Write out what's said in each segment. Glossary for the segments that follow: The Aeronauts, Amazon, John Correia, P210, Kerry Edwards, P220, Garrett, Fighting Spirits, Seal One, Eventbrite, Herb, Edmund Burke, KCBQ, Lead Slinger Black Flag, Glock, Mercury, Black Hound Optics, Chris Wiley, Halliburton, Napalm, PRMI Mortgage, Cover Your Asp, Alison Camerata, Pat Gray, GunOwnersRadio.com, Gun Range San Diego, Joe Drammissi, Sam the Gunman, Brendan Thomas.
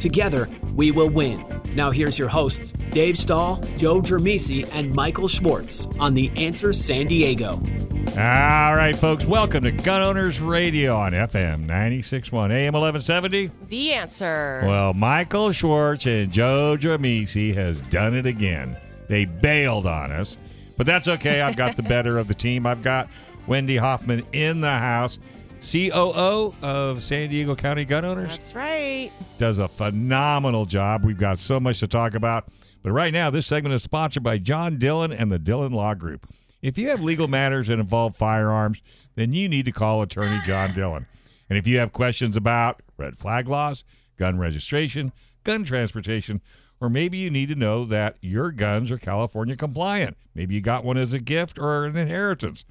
Together, we will win. Now here's your hosts, Dave Stahl, Joe Drammissi, and Michael Schwartz on The Answer San Diego. All right, folks, welcome to Gun Owners Radio on FM 96.1 AM 1170. The Answer. Well, Michael Schwartz and Joe Drammissi has done it again. They bailed on us, but that's okay. I've got the better of the team. I've got Wendy Hoffman in the house, COO of San Diego County Gun Owners. That's right. Does a phenomenal job. We've got so much to talk about. But right now, this segment is sponsored by John Dillon and the Dillon Law Group. If you have legal matters that involve firearms, then you need to call attorney John Dillon. And if you have questions about red flag laws, gun registration, gun transportation, or maybe you need to know that your guns are California compliant. Maybe you got one as a gift or an inheritance.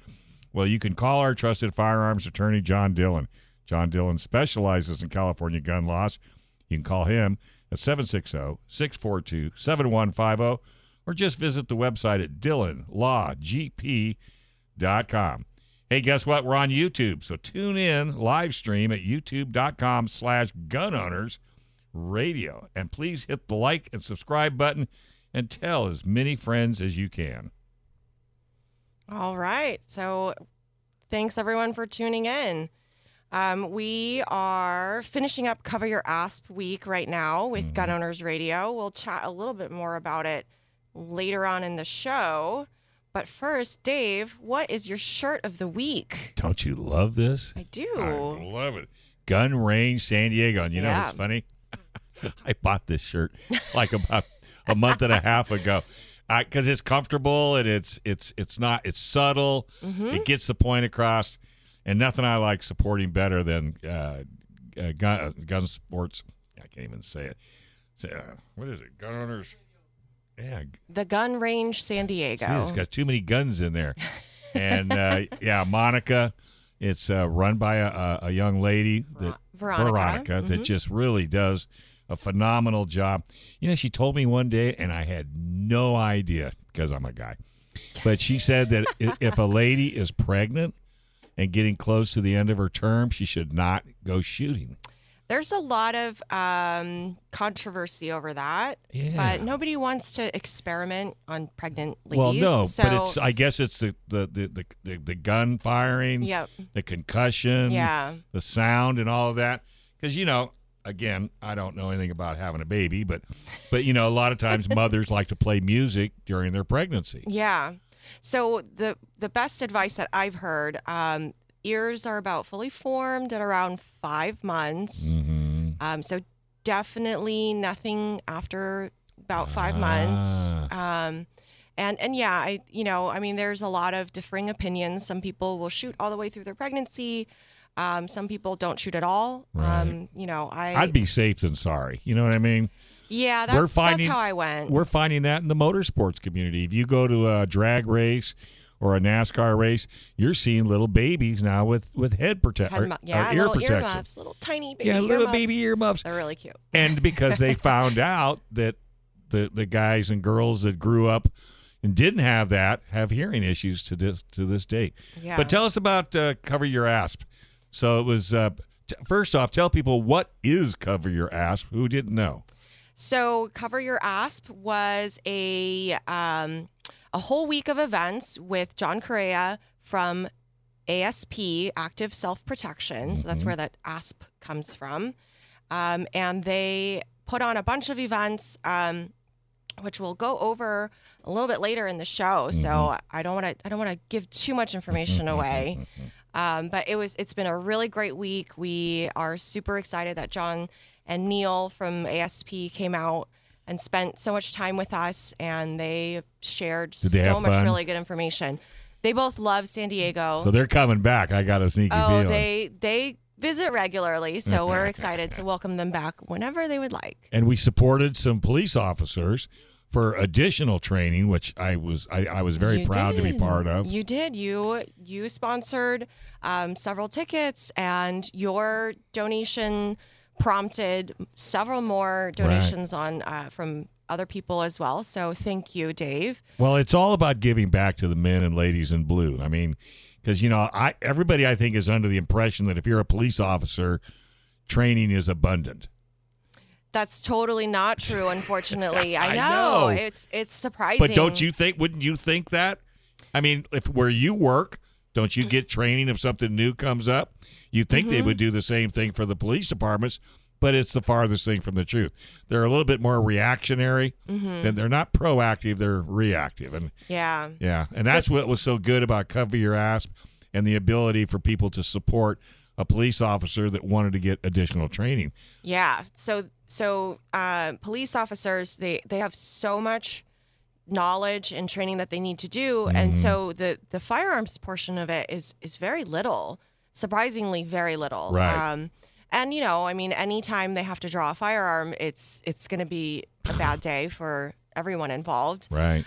Well, you can call our trusted firearms attorney, John Dillon. John Dillon specializes in California gun laws. You can call him at 760-642-7150 or just visit the website at dillonlawgp.com. Hey, guess what? We're on YouTube, so tune in live stream at youtube.com/gunownersradio. And please hit the like and subscribe button and tell as many friends as you can. All right. So thanks, everyone, for tuning in. We are finishing up Cover Your Asp week right now with Gun Owners Radio. We'll chat a little bit more about it later on in the show. But first, Dave, what is your shirt of the week? Don't you love this? I do. I love it. Gun Range San Diego. And you know what's funny? I bought this shirt like about a month and a half ago. Because it's comfortable and it's subtle. Mm-hmm. It gets the point across, and nothing I like supporting better than gun sports. I can't even say it. What is it? Gun Owners. Yeah. The Gun Range San Diego. See, it's got too many guns in there, and Monica. It's run by a young lady, Veronica, mm-hmm. that just really does a phenomenal job. You know, she told me one day, and I had no idea because I'm a guy, but she said that if a lady is pregnant and getting close to the end of her term, she should not go shooting. There's a lot of controversy over that, but nobody wants to experiment on pregnant ladies. Well, no, so, but I guess it's the gun firing, the concussion, the sound, and all of that. Because, you know, again, I don't know anything about having a baby, but you know, a lot of times mothers like to play music during their pregnancy. Yeah. So the best advice that I've heard, ears are about fully formed at around 5 months. Mm-hmm. So definitely nothing after about 5 months. There's a lot of differing opinions. Some people will shoot all the way through their pregnancy. Some people don't shoot at all. Right. I'd be safe than sorry. You know what I mean? Yeah, that's how I went. We're finding that in the motorsports community. If you go to a drag race or a NASCAR race, you're seeing little babies now with head protection, ear protection. Earmuffs, little tiny baby earmuffs. Yeah, little baby earmuffs. They're really cute. And because they found out that the guys and girls that grew up and didn't have that have hearing issues to this day. Yeah. But tell us about Cover Your Asp. So it was, first off, tell people what is Cover Your Asp, who didn't know. So Cover Your Asp was a whole week of events with John Correia from ASP, Active Self Protection. Mm-hmm. So that's where that ASP comes from. And they put on a bunch of events, which we'll go over a little bit later in the show. Mm-hmm. So I don't want to give too much information away. But it's been a really great week. We are super excited that John and Neil from ASP came out and spent so much time with us, and they shared so much really good information. They both love San Diego. So they're coming back. I got a sneaky feeling. They visit regularly, so we're excited to welcome them back whenever they would like. And we supported some police officers for additional training, which I was very proud to be part of. You did. You sponsored several tickets, and your donation prompted several more donations from other people as well. So thank you, Dave. Well, it's all about giving back to the men and ladies in blue. I mean, because, you know, everybody I think is under the impression that if you're a police officer, training is abundant. That's totally not true, unfortunately. I know. It's surprising. But wouldn't you think that? I mean, if where you work, don't you get training if something new comes up? You'd think they would do the same thing for the police departments, but it's the farthest thing from the truth. They're a little bit more reactionary, and they're not proactive, they're reactive. And and that's what was so good about Cover Your Asp and the ability for people to support a police officer that wanted to get additional training. Yeah, so police officers, they have so much knowledge and training that they need to do, and so the firearms portion of it is very little, surprisingly very little. Right. And, you know, I mean, anytime they have to draw a firearm, it's going to be a bad day for everyone involved. Right.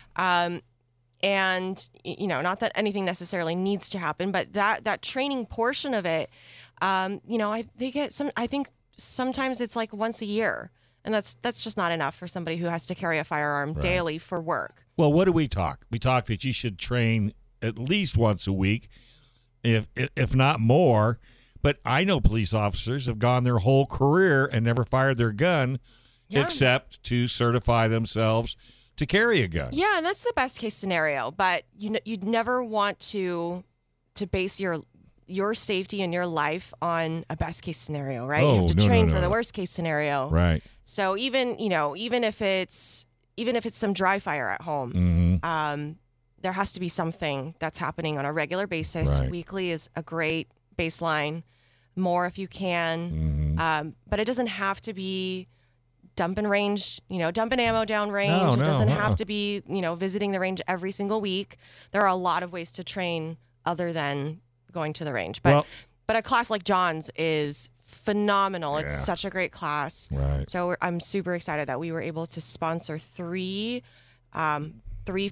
And, you know, not that anything necessarily needs to happen, but that training portion of it, you know, I think sometimes it's like once a year, and that's just not enough for somebody who has to carry a firearm daily for work. Well, what do we talk? We talk that you should train at least once a week, if not more. But I know police officers have gone their whole career and never fired their gun except to certify themselves to carry a gun. Yeah, and that's the best case scenario. But you'd never want to base your safety and your life on a best case scenario, right? Oh, you have to train for the worst case scenario. Right. So even if it's some dry fire at home, there has to be something that's happening on a regular basis. Right. Weekly is a great baseline, more if you can, but it doesn't have to be dumping ammo down range. No, it doesn't have to be, you know, visiting the range every single week. There are a lot of ways to train other than going to the range, but a class like John's is phenomenal. It's such a great class. Right. So I'm super excited that we were able to sponsor three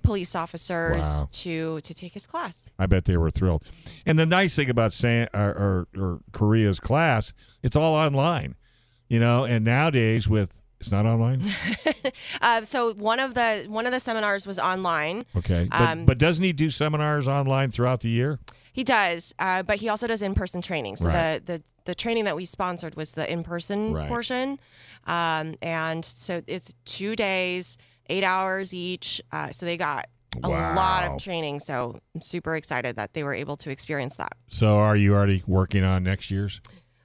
police officers to take his class. I bet they were thrilled. And the nice thing about Correia's class, it's all online, you know. And nowadays, it's not online. So one of the seminars was online. Okay, but doesn't he do seminars online throughout the year? He does, but he also does in-person training. So the training that we sponsored was the in-person portion, and so it's 2 days. 8 hours each, so they got a lot of training. So I'm super excited that they were able to experience that. So are you already working on next year's?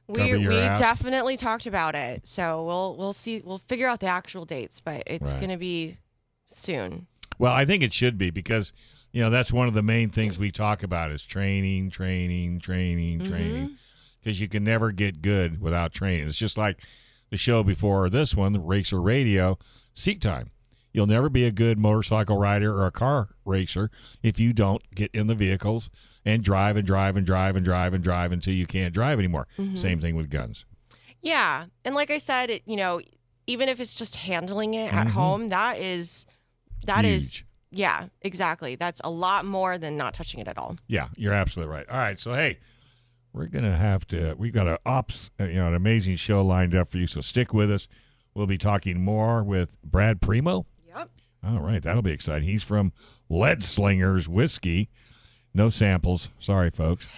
We definitely talked about it. So we'll see. We'll figure out the actual dates, but it's going to be soon. Well, I think it should be, because you know that's one of the main things we talk about is training, training, because you can never get good without training. It's just like the show before this one, the Racer Radio, Seat Time. You'll never be a good motorcycle rider or a car racer if you don't get in the vehicles and drive until you can't drive anymore. Same thing with guns. Yeah. And like I said, you know, even if it's just handling it at home, that is huge. Yeah, exactly. That's a lot more than not touching it at all. Yeah, you're absolutely right. All right. So, hey, we've got an amazing show lined up for you. So stick with us. We'll be talking more with Brad Primo. All right, that'll be exciting. He's from Lead Slingers Whiskey. No samples. Sorry, folks.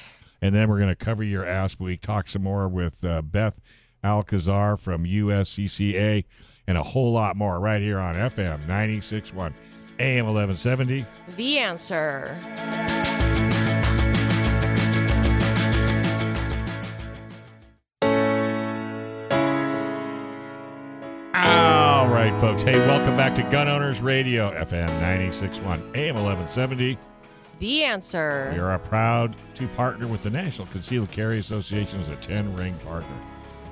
And then we're going to cover your ass. We talk some more with Beth Alcazar from USCCA and a whole lot more right here on FM 96.1 AM 1170. The Answer. All right, folks. Hey, welcome back to Gun Owners Radio, FM 96.1 AM 1170. The Answer. We are proud to partner with the National Concealed Carry Association as a 10-ring partner.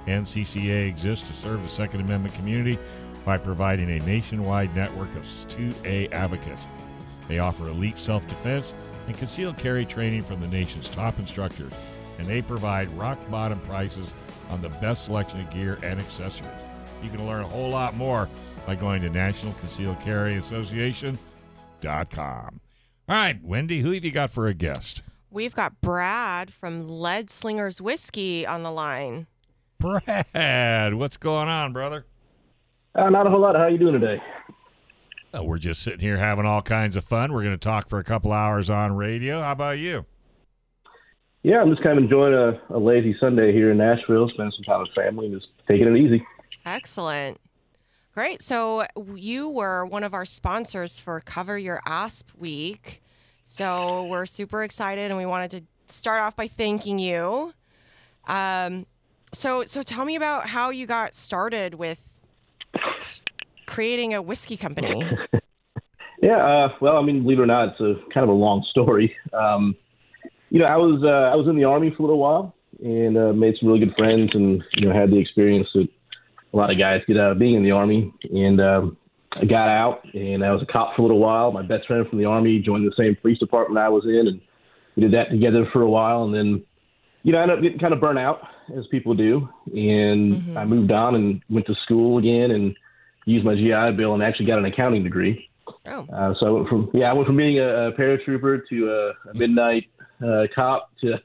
NCCA exists to serve the Second Amendment community by providing a nationwide network of 2A advocates. They offer elite self-defense and concealed carry training from the nation's top instructors. and they provide rock-bottom prices on the best selection of gear and accessories. You can learn a whole lot more by going to National Concealed Carry Association.com. All right, Wendy, who have you got for a guest? We've got Brad from Lead Slingers Whiskey on the line. Brad, what's going on, brother? Not a whole lot. How are you doing today? We're just sitting here having all kinds of fun. We're going to talk for a couple hours on radio. How about you? Yeah, I'm just kind of enjoying a lazy Sunday here in Nashville, spending some time with family and just taking it easy. Excellent. Great. So you were one of our sponsors for Cover Your Asp Week. So we're super excited, and we wanted to start off by thanking you. So tell me about how you got started with creating a whiskey company. Believe it or not, it's a kind of a long story. I was in the Army for a little while and made some really good friends, and had the experience that a lot of guys get out of being in the Army. And I got out, and I was a cop for a little while. My best friend from the Army joined the same police department I was in, and we did that together for a while. And then, I ended up getting kind of burnt out, as people do. And mm-hmm. I moved on and went to school again and used my GI Bill and actually got an accounting degree. Oh. So I went from being a paratrooper to a midnight cop to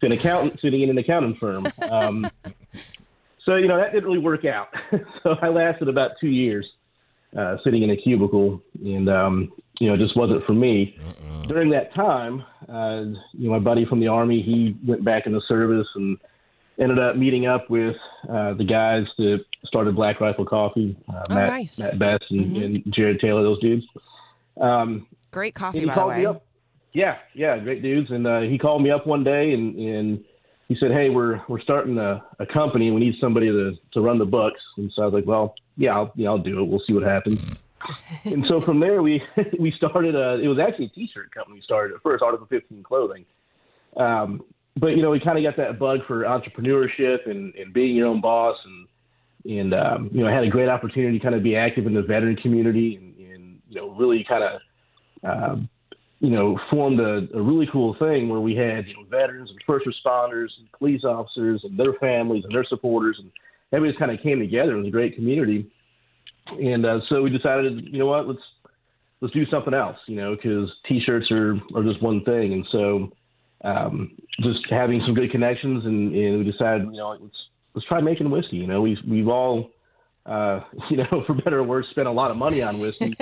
an accountant sitting in an accounting firm. So, that didn't really work out. So I lasted about 2 years sitting in a cubicle, and, it just wasn't for me. Uh-uh. During that time, my buddy from the Army, he went back in the service and ended up meeting up with the guys that started Black Rifle Coffee, Matt Best and, mm-hmm. and Jared Taylor, those dudes. Great coffee, by the way. Yeah, great dudes. And he called me up one day and he said, "Hey, we're starting a company. We need somebody to run the books." And so I was like, "Well, I'll do it. We'll see what happens." And so from there, we started it was actually a T-shirt company we started at first, Article 15 Clothing. But, we kind of got that bug for entrepreneurship and being your own boss. And I had a great opportunity to kind of be active in the veteran community and really kind of, formed a really cool thing where we had, veterans and first responders and police officers and their families and their supporters. And everybody just kind of came together. It was a great community. And so we decided, what, let's do something else, because T-shirts are just one thing. And so just having some good connections, and we decided, let's try making whiskey. We've all, for better or worse, spent a lot of money on whiskey,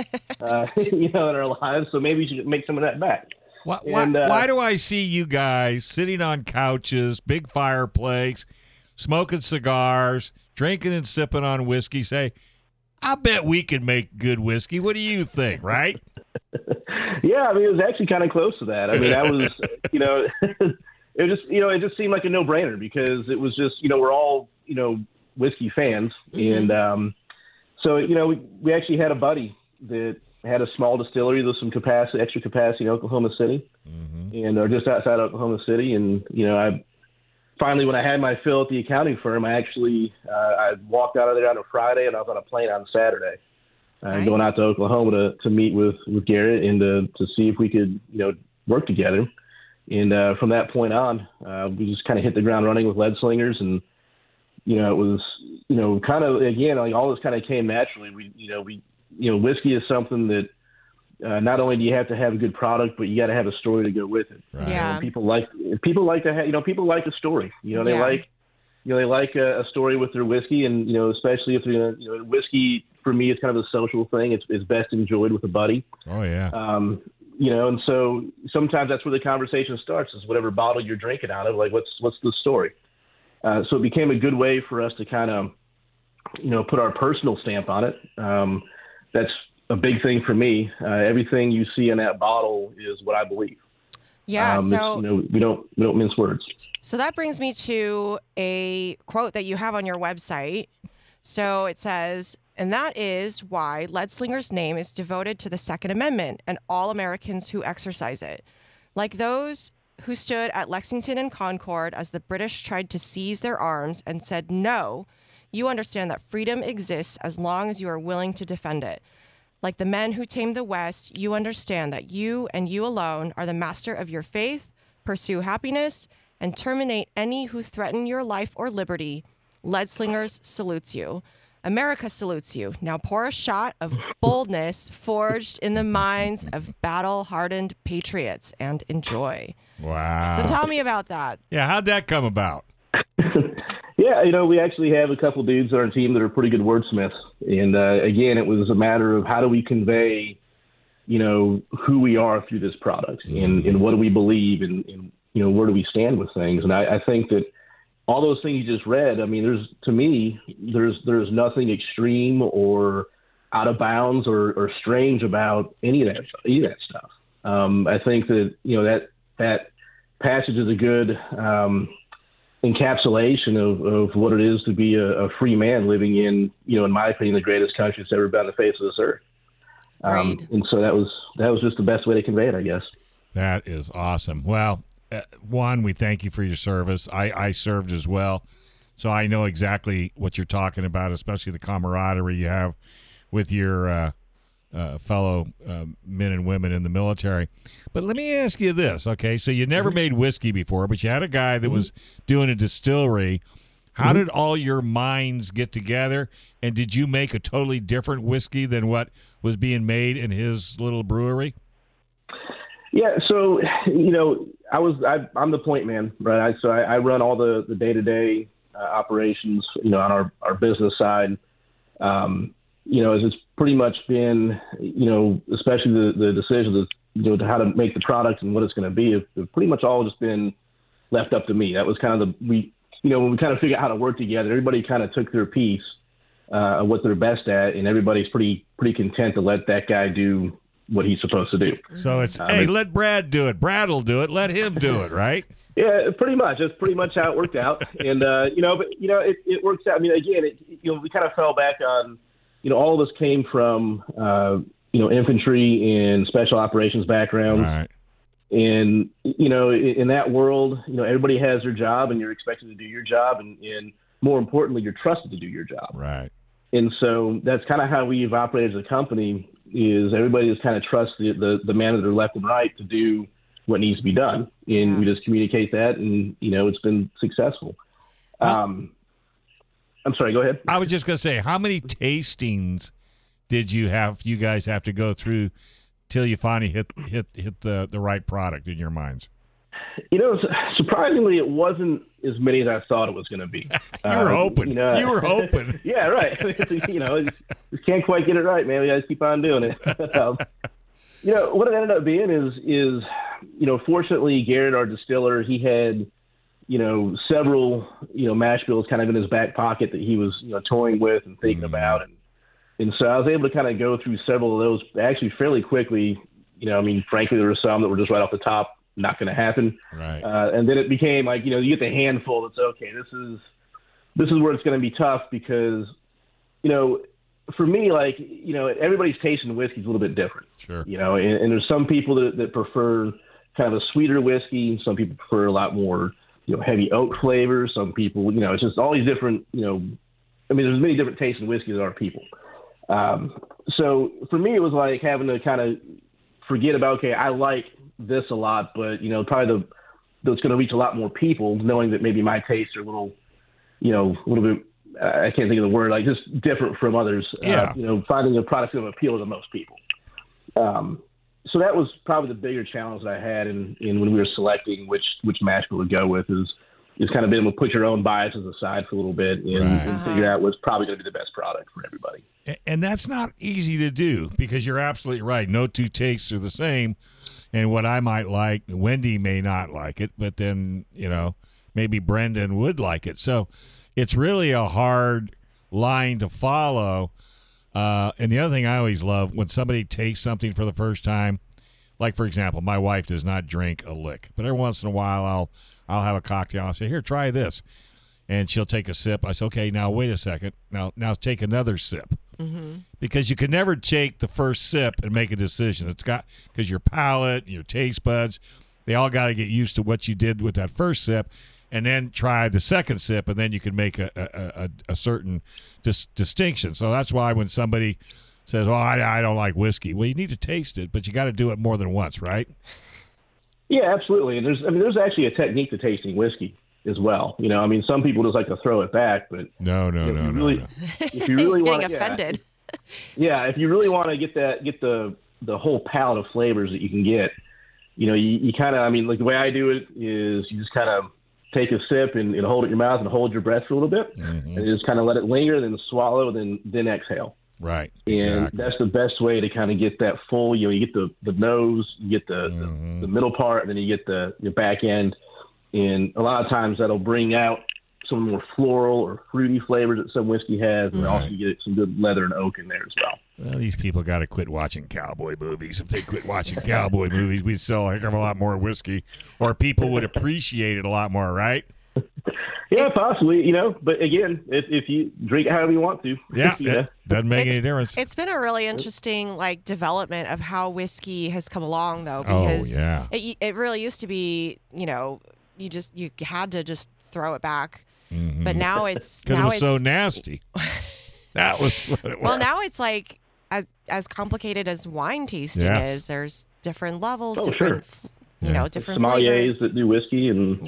in our lives. So maybe you should make some of that back. Why do I see you guys sitting on couches, big fireplace, smoking cigars, drinking and sipping on whiskey? Say, I bet we could make good whiskey. What do you think? Right? Yeah, it was actually kind of close to that. I was, it was just, it just seemed like a no-brainer because it was just, we're all, whiskey fans. Mm-hmm. And so, we actually had a buddy that had a small distillery with some extra capacity in Oklahoma City, mm-hmm. and or just outside Oklahoma City. And, I finally, when I had my fill at the accounting firm, I actually, I walked out of there on a Friday, and I was on a plane on Saturday. Nice. Going out to Oklahoma to meet with Garrett and to see if we could, work together. And from that point on, we just kind of hit the ground running with Lead Slingers. And, it was, kind of, again, like all this kind of came naturally. We whiskey is something that not only do you have to have a good product, but you got to have a story to go with it. Right. Yeah. And people like to have, people like a story. They yeah. like, they like a story with their whiskey. And, especially if, whiskey, for me, it's kind of a social thing. It's best enjoyed with a buddy. Oh, yeah. And so sometimes that's where the conversation starts, is whatever bottle you're drinking out of, like, what's the story? So it became a good way for us to kind of, put our personal stamp on it. That's a big thing for me. Everything you see in that bottle is what I believe. Yeah, so we don't mince words. So that brings me to a quote that you have on your website. So it says, "And that is why Lead Slinger's name is devoted to the Second Amendment and all Americans who exercise it. Like those who stood at Lexington and Concord as the British tried to seize their arms and said, 'No, you understand that freedom exists as long as you are willing to defend it.' Like the men who tamed the West, you understand that you and you alone are the master of your faith, pursue happiness, and terminate any who threaten your life or liberty. Lead Slingers salutes you. America salutes you. Now pour a shot of boldness forged in the minds of battle-hardened patriots and enjoy. Wow. So tell me about that. Yeah, how'd that come about? Yeah, you know, we actually have a couple dudes on our team that are pretty good wordsmiths. And again, it was a matter of how do we convey, you know, who we are through this product and what do we believe and, you know, where do we stand with things. And I think that all those things you just read, I mean, to me, there's nothing extreme or out of bounds or strange about any of that stuff. I think that, you know, that passage is a good encapsulation of what it is to be a free man living in, you know, in my opinion, the greatest country that's ever been on the face of this earth. Right. And so that was just the best way to convey it, I guess. That is awesome. Well, Juan, we thank you for your service. I served as well, so I know exactly what you're talking about, especially the camaraderie you have with your fellow men and women in the military. But let me ask you this, okay? So you never made whiskey before, but you had a guy that was doing a distillery. How did all your minds get together, and did you make a totally different whiskey than what was being made in his little brewery? Yeah, so, you know, I'm the point man, right? So I run all the day-to-day operations, you know, on our business side. You know, as it's pretty much been, you know, especially the decisions, you know, how to make the product and what it's going to be, have pretty much all just been left up to me. That was kind of when we kind of figured out how to work together, everybody kind of took their piece of what they're best at, and everybody's pretty content to let that guy do what he's supposed to do. So it's, hey, let Brad do it. Brad will do it. Let him do it, right? Yeah, pretty much. That's pretty much how it worked out. And, you know, but, you know, it works out. I mean, again, we kind of fell back on, you know, all of this came from, you know, infantry and special operations background. All right. And, you know, in that world, you know, everybody has their job and you're expected to do your job. And more importantly, you're trusted to do your job. Right. And so that's kind of how we've operated as a company. Is everybody just kind of trusts the manager left and right to do what needs to be done. And we just communicate that, and, you know, it's been successful. I'm sorry, go ahead. I was just going to say, how many tastings did you guys have to go through till you finally hit the right product in your minds? You know, surprisingly, it wasn't as many as I thought it was going to be. You were hoping. Yeah, right. You know, just can't quite get it right, man. We got to keep on doing it. You know, what it ended up being is, you know, fortunately, Garrett, our distiller, he had, you know, several, you know, mash bills kind of in his back pocket that he was, you know, toying with and thinking about. And so I was able to kind of go through several of those actually fairly quickly. You know, I mean, frankly, there were some that were just right off the top. Not going to happen. Right. And then it became like, you know, you get the handful that's okay. This is where it's going to be tough because, you know, for me, like, you know, everybody's taste in whiskey is a little bit different. Sure. You know, and there's some people that prefer kind of a sweeter whiskey. Some people prefer a lot more, you know, heavy oak flavors. Some people, you know, it's just all these different, you know, I mean, there's many different tastes in whiskey that are people. So for me, it was like having to kind of forget about, okay, I like this a lot, but, you know, probably that's going to reach a lot more people, knowing that maybe my tastes are a little, you know, a little bit, I can't think of the word, like just different from others. Yeah. You know, finding a product that will appeal to most people. So that was probably the bigger challenge that I had in when we were selecting which mash bill to go with is kind of being able to put your own biases aside for a little bit and figure out what's probably going to be the best product for everybody. And that's not easy to do because you're absolutely right. No two tastes are the same. And what I might like, Wendy may not like it, but then, you know, maybe Brendan would like it. So it's really a hard line to follow. And the other thing I always love, when somebody takes something for the first time, like, for example, my wife does not drink a lick. But every once in a while, I'll have a cocktail. I'll say, here, try this. And she'll take a sip. I say, okay, now wait a second. Now take another sip. Mm-hmm. Because you can never take the first sip and make a decision. It's got, because your palate, your taste buds, they all got to get used to what you did with that first sip, and then try the second sip, and then you can make a certain distinction. So that's why when somebody says, "Oh, I don't like whiskey," well, you need to taste it, but you got to do it more than once, right? Yeah, absolutely. And there's actually a technique to tasting whiskey as well. You know, I mean, some people just like to throw it back, but no. If you really want to, offended. Yeah, if you really want to get the whole palette of flavors that you can get, you know, you kind of, I mean, like the way I do it is you just kind of take a sip and hold it in your mouth and hold your breath for a little bit, mm-hmm. and just kind of let it linger, then swallow, then exhale. Right. Exactly. And that's the best way to kind of get that full, you know, you get the nose, you get the middle part, and then you get the back end. And a lot of times that'll bring out some more floral or fruity flavors that some whiskey has, and also you get some good leather and oak in there as well. Well, these people got to quit watching cowboy movies. If they quit watching cowboy movies, we'd sell a heck of a lot more whiskey, or people would appreciate it a lot more, right? Yeah, possibly, you know, but again, if you drink it however you want to. Yeah, it doesn't make any difference. It's been a really interesting, like, development of how whiskey has come along, though, because it really used to be, you know, you had to just throw it back. Mm-hmm. But now it's... Because it was so nasty. That was what it was. Well, now it's like as complicated as wine tasting is. There's different levels, different sommeliers flavors that do whiskey and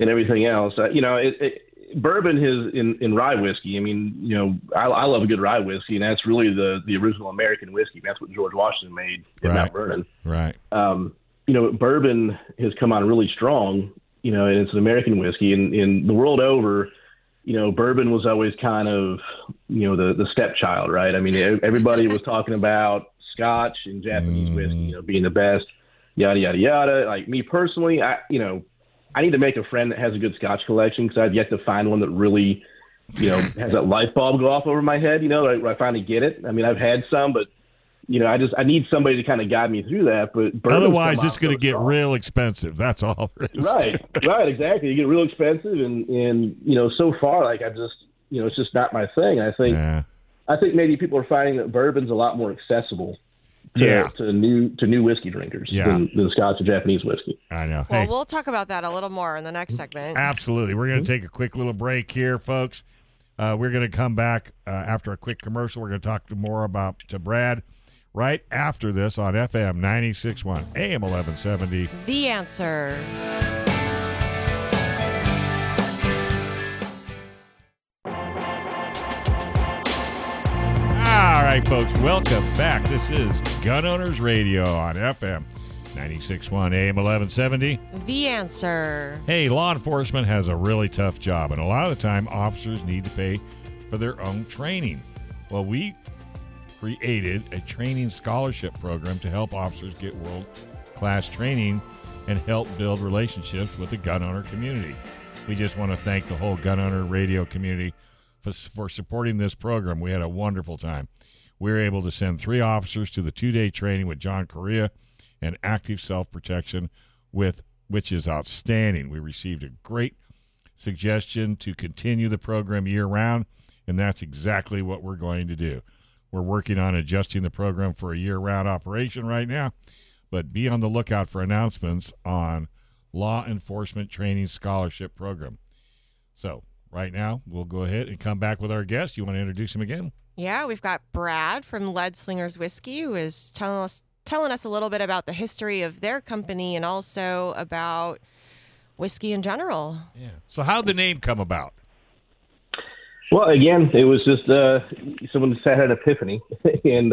everything else. You know, bourbon is in rye whiskey. I mean, you know, I love a good rye whiskey, and that's really the original American whiskey. That's what George Washington made in Mount Vernon. Right. You know, bourbon has come on really strong. You know, and it's an American whiskey, and in the world over, you know, bourbon was always kind of, you know, the stepchild, right? I mean, everybody was talking about Scotch and Japanese whiskey, you know, being the best, yada, yada, yada. Like, me personally, I need to make a friend that has a good Scotch collection, because I've yet to find one that really, you know, has that light bulb go off over my head, you know, where I finally get it. I mean, I've had some, but, you know, I need somebody to kind of guide me through that. But otherwise, it's going to get real expensive. That's all there is. Right, exactly. You get real expensive, and you know, so far, like, I just, you know, it's just not my thing. I think maybe people are finding that bourbon's a lot more accessible to new whiskey drinkers than Scotch or Japanese whiskey. I know. Well, we'll talk about that a little more in the next segment. Absolutely. We're going to take a quick little break here, folks. We're going to come back after a quick commercial. We're going to talk more about to Brad. Right after this on FM 96.1 AM 1170. The Answer. All right, folks, welcome back. This is Gun Owners Radio on FM 96.1 AM 1170. The Answer. Hey, law enforcement has a really tough job, and a lot of the time officers need to pay for their own training. Well, we created a training scholarship program to help officers get world-class training and help build relationships with the gun owner community. We just want to thank the whole Gun Owner Radio community for supporting this program. We had a wonderful time. We were able to send 3 officers to the 2-day training with John Correia and Active Self Protection, which is outstanding. We received a great suggestion to continue the program year-round, and that's exactly what we're going to do. We're working on adjusting the program for a year-round operation right now, but be on the lookout for announcements on Law Enforcement Training Scholarship Program. So right now, we'll go ahead and come back with our guest. You want to introduce him again? Yeah, we've got Brad from Lead Slingers Whiskey, who is telling us a little bit about the history of their company and also about whiskey in general. Yeah. So how'd the name come about? Well, again, it was just someone just had an epiphany, and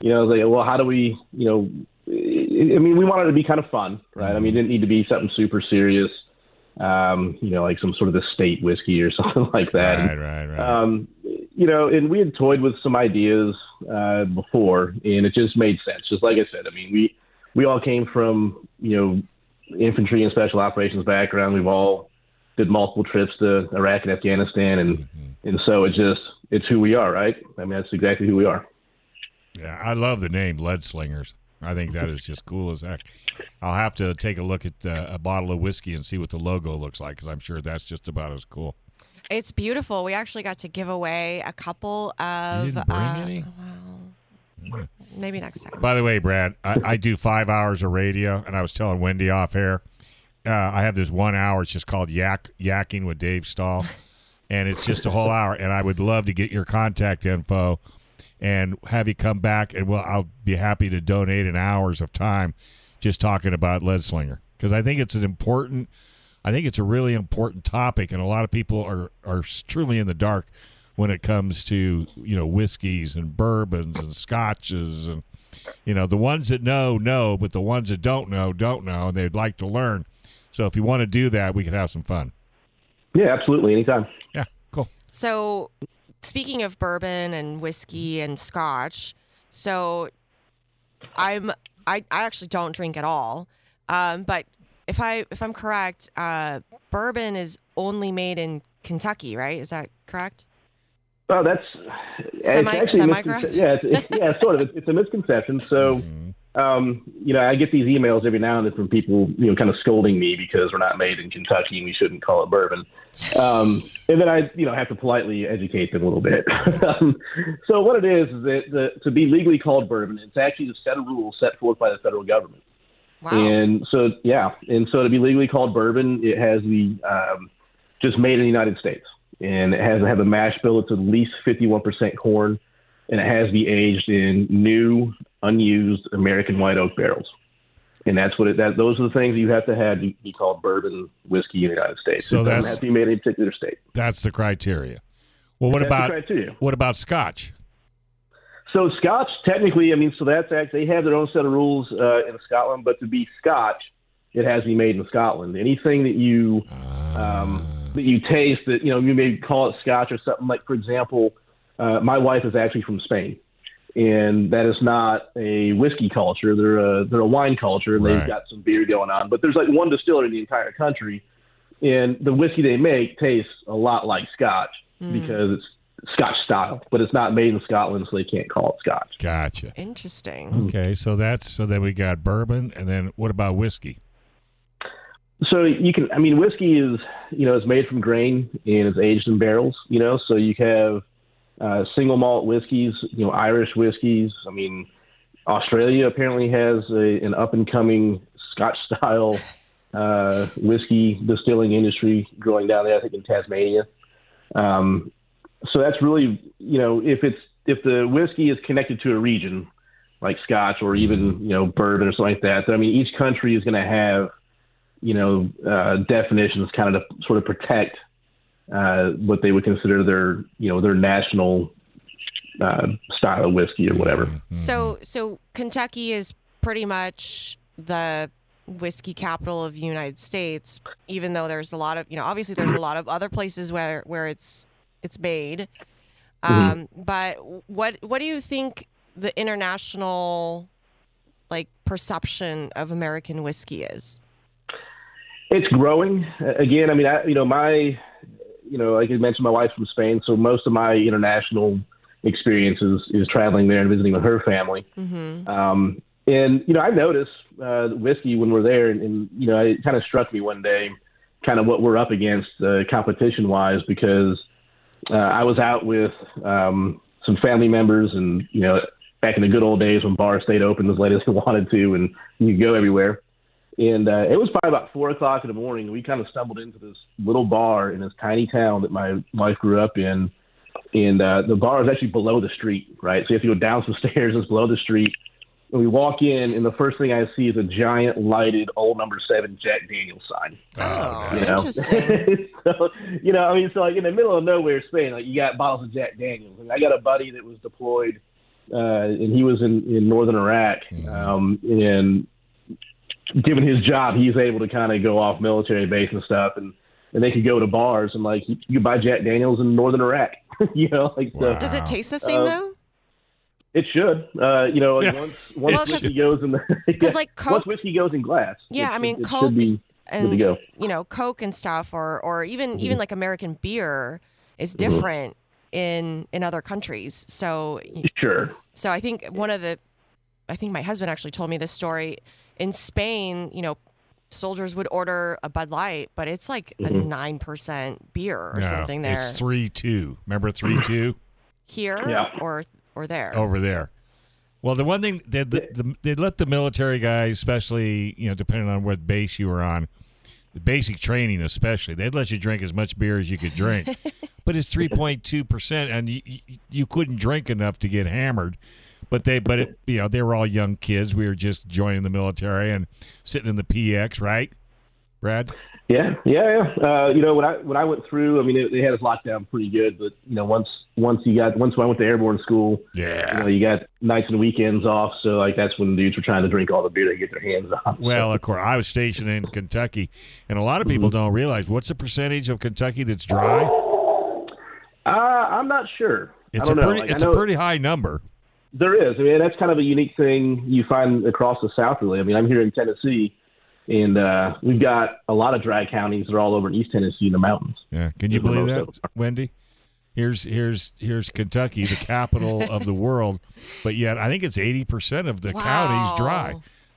you know, like, well, how do we, you know, I mean, we wanted it to be kind of fun, right? I mean, it didn't need to be something super serious, you know, like some sort of estate whiskey or something like that. Right. You know, and we had toyed with some ideas before, and it just made sense. Just like I said, I mean, we all came from, you know, infantry and special operations background. We've all did multiple trips to Iraq and Afghanistan, and so it's who we are, right? I mean, that's exactly who we are. Yeah, I love the name Lead Slingers. I think that is just cool as heck. I'll have to take a look at a bottle of whiskey and see what the logo looks like, because I'm sure that's just about as cool. It's beautiful. We actually got to give away a couple of... You didn't bring any? Well, maybe next time. By the way, Brad, I do 5 hours of radio, and I was telling Wendy off air, I have this 1 hour. It's just called Yakking with Dave Stahl, and it's just a whole hour. And I would love to get your contact info and have you come back, and I'll be happy to donate an hour's of time just talking about Lead Slinger, because I think it's an important, I think it's a really important topic, and a lot of people are truly in the dark when it comes to, you know, whiskeys and bourbons and scotches, and, you know, the ones that know, but the ones that don't know, and they'd like to learn. So if you want to do that, we could have some fun. Yeah, absolutely. Anytime. Yeah, cool. So speaking of bourbon and whiskey and scotch, so I actually don't drink at all. But if I'm correct, bourbon is only made in Kentucky, right? Is that correct? Oh, that's semi-correct? Yeah, it's sort of. It's a misconception. So, you know, I get these emails every now and then from people, you know, kind of scolding me because we're not made in Kentucky and we shouldn't call it bourbon. And then I, you know, have to politely educate them a little bit. So what it is that to be legally called bourbon, it's actually a set of rules set forth by the federal government. Wow. And so, yeah. And so to be legally called bourbon, it has the just made in the United States. And it has to have a mash bill. It's at least 51% corn, and it has to be aged in new, unused American white oak barrels. And that's what those are the things you have to have to be called bourbon whiskey in the United States. So it doesn't have to be made in a particular state. That's the criteria. Well, what about scotch? So scotch, technically, I mean, so that's actually, they have their own set of rules in Scotland, but to be scotch, it has to be made in Scotland. Anything that you that you taste, that, you know, you may call it scotch or something. Like, for example, my wife is actually from Spain, and that is not a whiskey culture. They're a wine culture, and right. They've got some beer going on. But there's like one distillery in the entire country, and the whiskey they make tastes a lot like scotch because it's Scotch style, but it's not made in Scotland, so they can't call it scotch. Gotcha. Interesting. Okay, so then we got bourbon, and then what about whiskey? So you can, I mean, whiskey is, you know, it's made from grain and it's aged in barrels, you know, so you have single malt whiskeys, you know, Irish whiskeys. I mean, Australia apparently has an up and coming Scotch style whiskey distilling industry growing down there, I think in Tasmania. So that's really, you know, if the whiskey is connected to a region like Scotch or even, you know, bourbon or something like that, then, I mean, each country is going to have, you know, definitions kind of to sort of protect what they would consider their, you know, their national style of whiskey or whatever. So Kentucky is pretty much the whiskey capital of the United States, even though there's a lot of, you know, obviously there's a lot of other places where it's made. But what do you think the international, like, perception of American whiskey is? It's growing. Again, I mean, like I mentioned, my wife's from Spain, so most of my international experiences is traveling there and visiting with her family. And, you know, I noticed whiskey when we're there, and, you know, it kind of struck me one day kind of what we're up against competition-wise, because I was out with some family members, and, you know, back in the good old days when bars stayed open as late as they wanted to and you could go everywhere. And it was probably about 4 o'clock in the morning. We kind of stumbled into this little bar in this tiny town that my wife grew up in. And the bar is actually below the street, right? So you have to go down some stairs. It's below the street. And we walk in, and the first thing I see is a giant lighted old '7 Jack Daniel's sign. Oh, you know? Interesting. So, you know, I mean, so like in the middle of nowhere Spain, like you got bottles of Jack Daniel's. And I got a buddy that was deployed, and he was in northern Iraq. And given his job, he's able to kind of go off military base and stuff, and they could go to bars and, like, you could buy Jack Daniels in northern Iraq. You know, like, wow. Does it taste the same though? It should. You know, yeah. once whiskey goes in because like Coke, once whiskey goes in glass. Yeah, I mean, Coke and good to go. You know, Coke and stuff, or even like American beer is different in other countries. So sure. So I think I think my husband actually told me this story. In Spain, you know, soldiers would order a Bud Light, but it's like a 9% beer or something there. It's 3.2. Remember 3.2? Here or there? Over there. Well, the one thing, they let the military guys, especially, you know, depending on what base you were on, the basic training especially, they'd let you drink as much beer as you could drink. But it's 3.2%, and you couldn't drink enough to get hammered. But they were all young kids. We were just joining the military and sitting in the PX, right, Brad? Yeah. When I went through, I mean, they had us locked down pretty good. But you know, once I went to airborne school, you got nights and weekends off. So like that's when dudes were trying to drink all the beer they get their hands on. Well, of course, I was stationed in Kentucky, and a lot of people don't realize what's the percentage of Kentucky that's dry. I'm not sure. It's a pretty high number. There is. I mean, that's kind of a unique thing you find across the South, really. I mean, I'm here in Tennessee. And we've got a lot of dry counties that are all over in East Tennessee in the mountains. Yeah, can you believe that, Wendy? Here's Kentucky, the capital of the world, but yet I think it's 80% of the counties dry.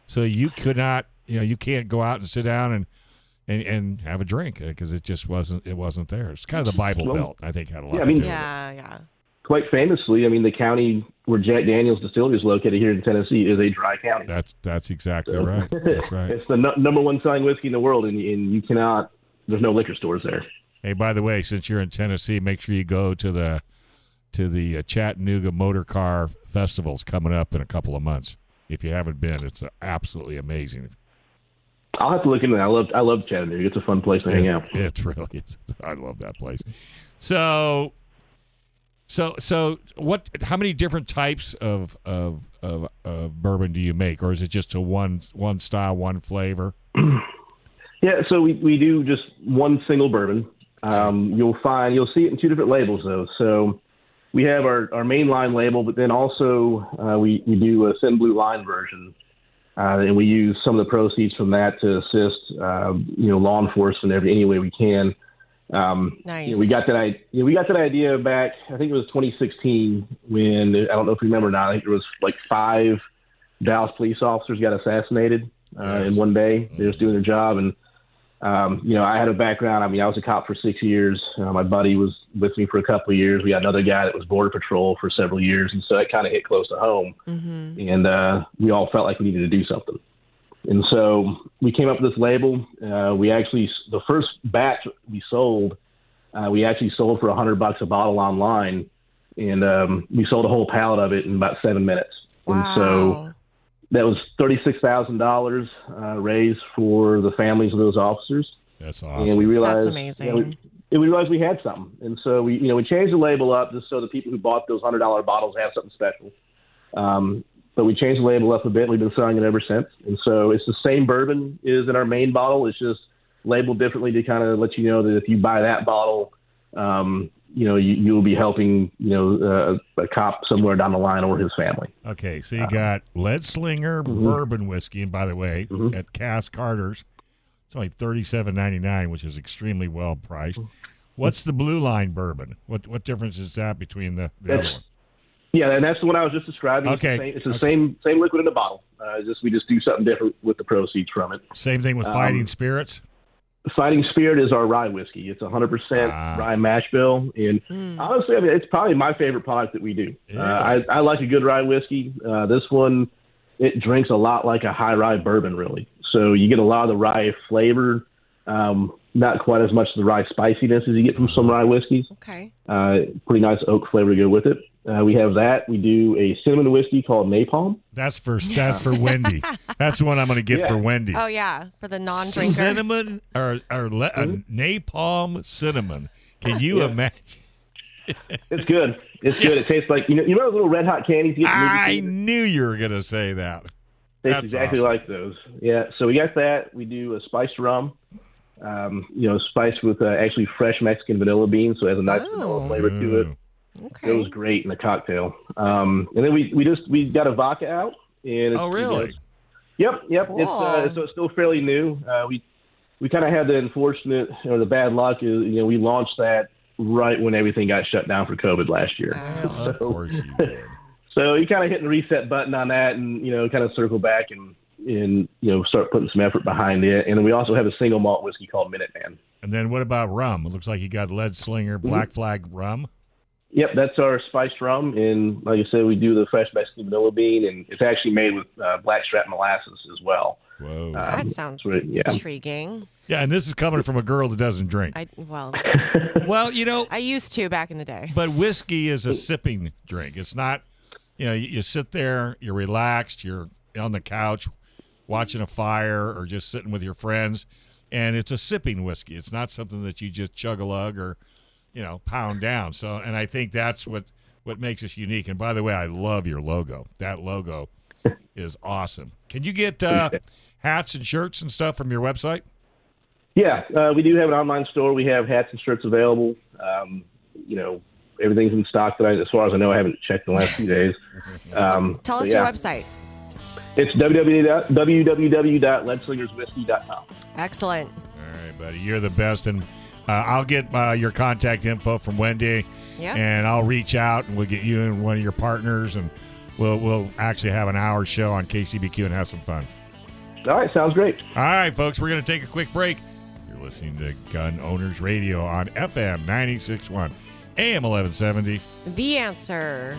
So you can't go out and sit down and have a drink because it just wasn't there. It's kind of the Bible Belt, I think, had a lot to do with it. Yeah. Quite famously, I mean, the county where Jack Daniel's Distillery is located here in Tennessee is a dry county. That's exactly right. That's right. It's the number one selling whiskey in the world, and you cannot. There's no liquor stores there. Hey, by the way, since you're in Tennessee, make sure you go to the Chattanooga Motor Car Festival's coming up in a couple of months. If you haven't been, it's absolutely amazing. I'll have to look into that. I love Chattanooga. It's a fun place to hang out. It really is. I love that place. So what? How many different types of bourbon do you make, or is it just a one style, one flavor? Yeah, so we do just one single bourbon. You'll see it in two different labels though. So we have our mainline label, but then also we do a thin blue line version, and we use some of the proceeds from that to assist law enforcement any way we can. Nice. We got that idea back, I think it was 2016, when, I don't know if you remember or not, I think there was like 5 Dallas police officers got assassinated in one day. They were just doing their job. And, I had a background. I mean, I was a cop for 6 years. My buddy was with me for a couple of years. We had another guy that was Border Patrol for several years. And so it kind of hit close to home. Mm-hmm. And we all felt like we needed to do something. And so we came up with this label. The first batch we sold, we sold for $100 a bottle online, and we sold a whole pallet of it in about 7 minutes. Wow. And so that was $36,000 raised for the families of those officers. That's awesome. And we realized, that's amazing. We realized we had something. And so we changed the label up just so the people who bought those $100 bottles have something special. But we changed the label up a bit. We've been selling it ever since. And so it's the same bourbon is in our main bottle. It's just labeled differently to kind of let you know that if you buy that bottle, you'll be helping, a cop somewhere down the line or his family. Okay. So you got Lead Slinger bourbon whiskey. And by the way, at Cass Carter's, it's only $37.99, which is extremely well priced. What's the blue line bourbon? What difference is that between the other one? Yeah, and that's the one I was just describing. Okay. It's the same liquid in the bottle. We just do something different with the proceeds from it. Same thing with Fighting Spirits? Fighting Spirit is our rye whiskey. It's 100% rye mash bill. And honestly, I mean, it's probably my favorite product that we do. Yeah. I like a good rye whiskey. This one, it drinks a lot like a high rye bourbon, really. So you get a lot of the rye flavor, not quite as much of the rye spiciness as you get from some rye whiskeys. Okay. Pretty nice oak flavor to go with it. We have that. We do a cinnamon whiskey called Napalm. That's for Wendy. That's the one I'm going to get for Wendy. Oh, yeah, for the non-drinker. Cinnamon Napalm cinnamon. Can you imagine? It's good. It's good. It tastes like, you know those little red hot candies? I knew you were going to say that. It's exactly awesome. Like those. Yeah, so we got that. We do a spiced rum. Spiced with actually fresh Mexican vanilla beans, so it has a nice vanilla flavor to it. Okay. It was great in the cocktail. And then we got a vodka out. And it's, really? Yep. Cool. It's still fairly new. We kind of had the unfortunate or the bad luck is, we launched that right when everything got shut down for COVID last year. Well, of course you did. So you kind of hit the reset button on that and, kind of circle back and start putting some effort behind it. And then we also have a single malt whiskey called Minuteman. And then what about rum? It looks like you got Lead Slinger, Black Flag rum. Yep, that's our spiced rum, and like I said, we do the fresh Mexican vanilla bean, and it's actually made with blackstrap molasses as well. Whoa, that sounds intriguing. Yeah, and this is coming from a girl that doesn't drink. I used to back in the day. But whiskey is a sipping drink. It's not you know, you sit there, you're relaxed, you're on the couch watching a fire or just sitting with your friends, and it's a sipping whiskey. It's not something that you just chug-a-lug or, you know, pound down. So, and I think that's what makes us unique. And by the way, I love your logo. That logo is awesome. Can you get hats and shirts and stuff from your website? Yeah, we do have an online store. We have hats and shirts available. You know, everything's in stock that as far as I know, I haven't checked in the last few days. Tell us your website. It's www.leadslingerswhiskey.com. Excellent. All right, buddy. You're the best. And I'll get your contact info from Wendy, and I'll reach out, and we'll get you and one of your partners, and we'll actually have an hour show on KCBQ and have some fun. All right. Sounds great. All right, folks. We're going to take a quick break. You're listening to Gun Owners Radio on FM 96.1, AM 1170. The Answer.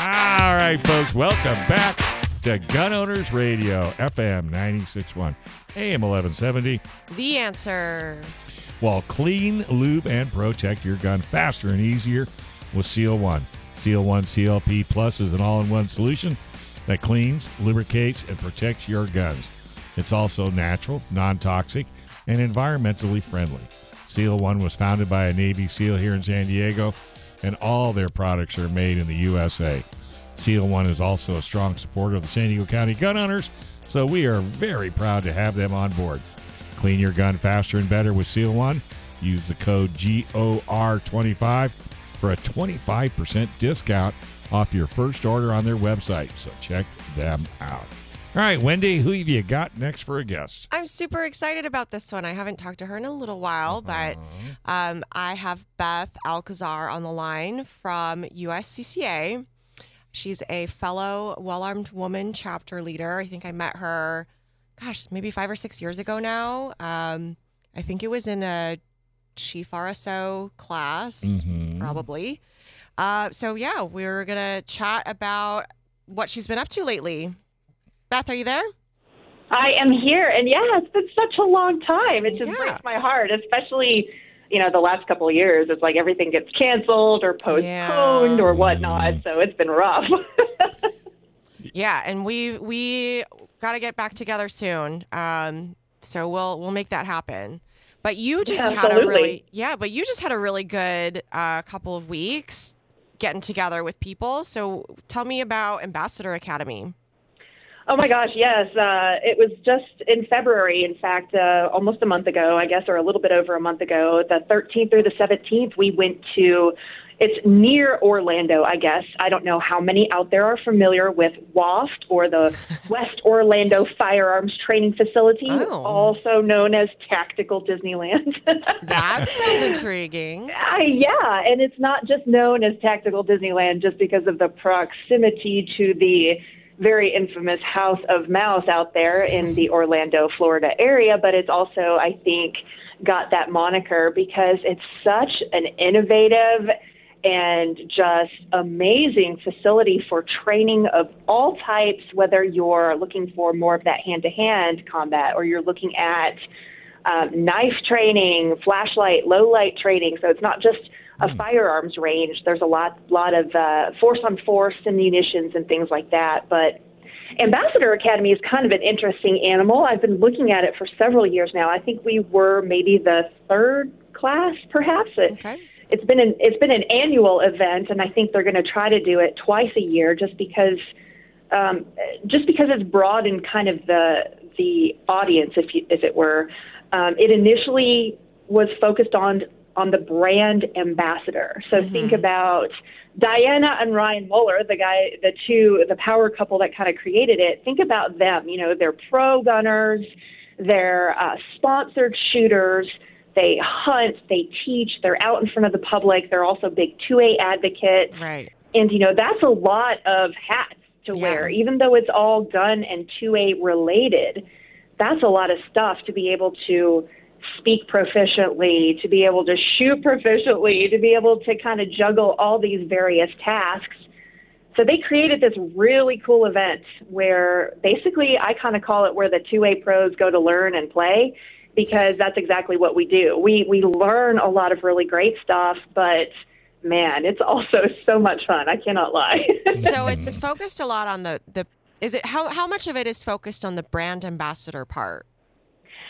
All right, folks, welcome back to Gun Owners Radio, FM 96.1, AM 1170. The Answer. Well, clean, lube, and protect your gun faster and easier with Seal One. Seal One CLP Plus is an all-in-one solution that cleans, lubricates, and protects your guns. It's also natural, non-toxic, and environmentally friendly. Seal One was founded by a Navy SEAL here in San Diego, and all their products are made in the USA. Seal One is also a strong supporter of the San Diego County Gun Owners, so we are very proud to have them on board. Clean your gun faster and better with Seal One. Use the code GOR25 for a 25% discount off your first order on their website, so check them out. All right, Wendy, who have you got next for a guest? I'm super excited about this one. I haven't talked to her in a little while, but I have Beth Alcazar on the line from USCCA. She's a fellow Well-Armed Woman chapter leader. I think I met her, maybe 5 or 6 years ago now. I think it was in a Chief RSO class, probably. So, yeah, we're going to chat about what she's been up to lately. Beth, are you there? I am here. And, yeah, it's been such a long time. It just breaks my heart, especially, you know, the last couple of years, it's like everything gets canceled or postponed or whatnot. So it's been rough. And we got to get back together soon. So we'll make that happen. But you just had a really good couple of weeks getting together with people. So tell me about Ambassador Academy. Oh, my gosh, yes. It was just in February, in fact, almost a month ago, I guess, or a little bit over a month ago, the 13th through the 17th, we went to, it's near Orlando, I guess. I don't know how many out there are familiar with WOFT, or the West Orlando Firearms Training Facility, also known as Tactical Disneyland. That sounds intriguing. Yeah, and it's not just known as Tactical Disneyland just because of the proximity to the very infamous House of Mouse out there in the Orlando, Florida area, but it's also, I think, got that moniker because it's such an innovative and just amazing facility for training of all types, whether you're looking for more of that hand-to-hand combat or you're looking at knife training, flashlight, low light training. So it's not just a firearms range. There's a lot of force on force and munitions and things like that. But Ambassador Academy is kind of an interesting animal. I've been looking at it for several years now. I think we were maybe the third class, perhaps. It's been an annual event, and I think they're going to try to do it twice a year, just because it's broad and kind of the audience, if it were. It initially was focused on the brand ambassador. So think about Diana and Ryan Muller, the power couple that kind of created it. Think about them. You know, they're pro gunners, they're sponsored shooters, they hunt, they teach, they're out in front of the public. They're also big 2A advocates. Right. And, you know, that's a lot of hats to wear, even though it's all gun and 2A related. That's a lot of stuff to be able to speak proficiently, to be able to shoot proficiently, to be able to kind of juggle all these various tasks. So they created this really cool event where basically I kind of call it where the two-way pros go to learn and play, because that's exactly what we do. We learn a lot of really great stuff, but man, it's also so much fun. I cannot lie. So it's focused a lot on the is it how much of it is focused on the brand ambassador part?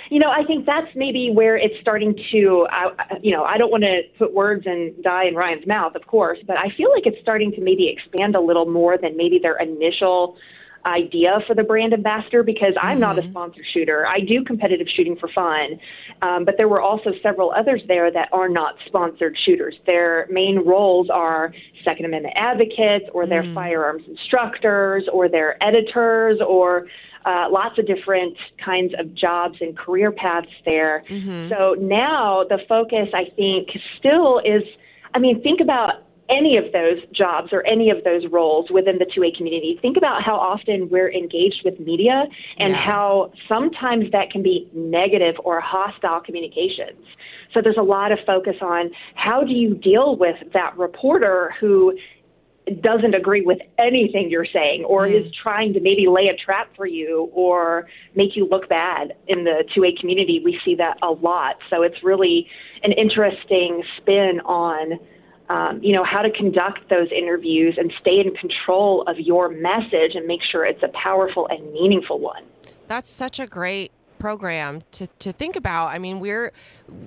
You know, I think that's maybe where it's starting to, I don't want to put words and dye in Ryan's mouth, of course, but I feel like it's starting to maybe expand a little more than maybe their initial idea for the brand ambassador, because I'm not a sponsor shooter. I do competitive shooting for fun, but there were also several others there that are not sponsored shooters. Their main roles are Second Amendment advocates, or they're firearms instructors, or they're editors, or lots of different kinds of jobs and career paths there. So now the focus, I think, still is, I mean, think about any of those jobs or any of those roles within the 2A community. Think about how often we're engaged with media and how sometimes that can be negative or hostile communications. So there's a lot of focus on how do you deal with that reporter who doesn't agree with anything you're saying, or is trying to maybe lay a trap for you or make you look bad. In the 2A community, we see that a lot. So it's really an interesting spin on how to conduct those interviews and stay in control of your message and make sure it's a powerful and meaningful one. That's such a great program to think about. I mean,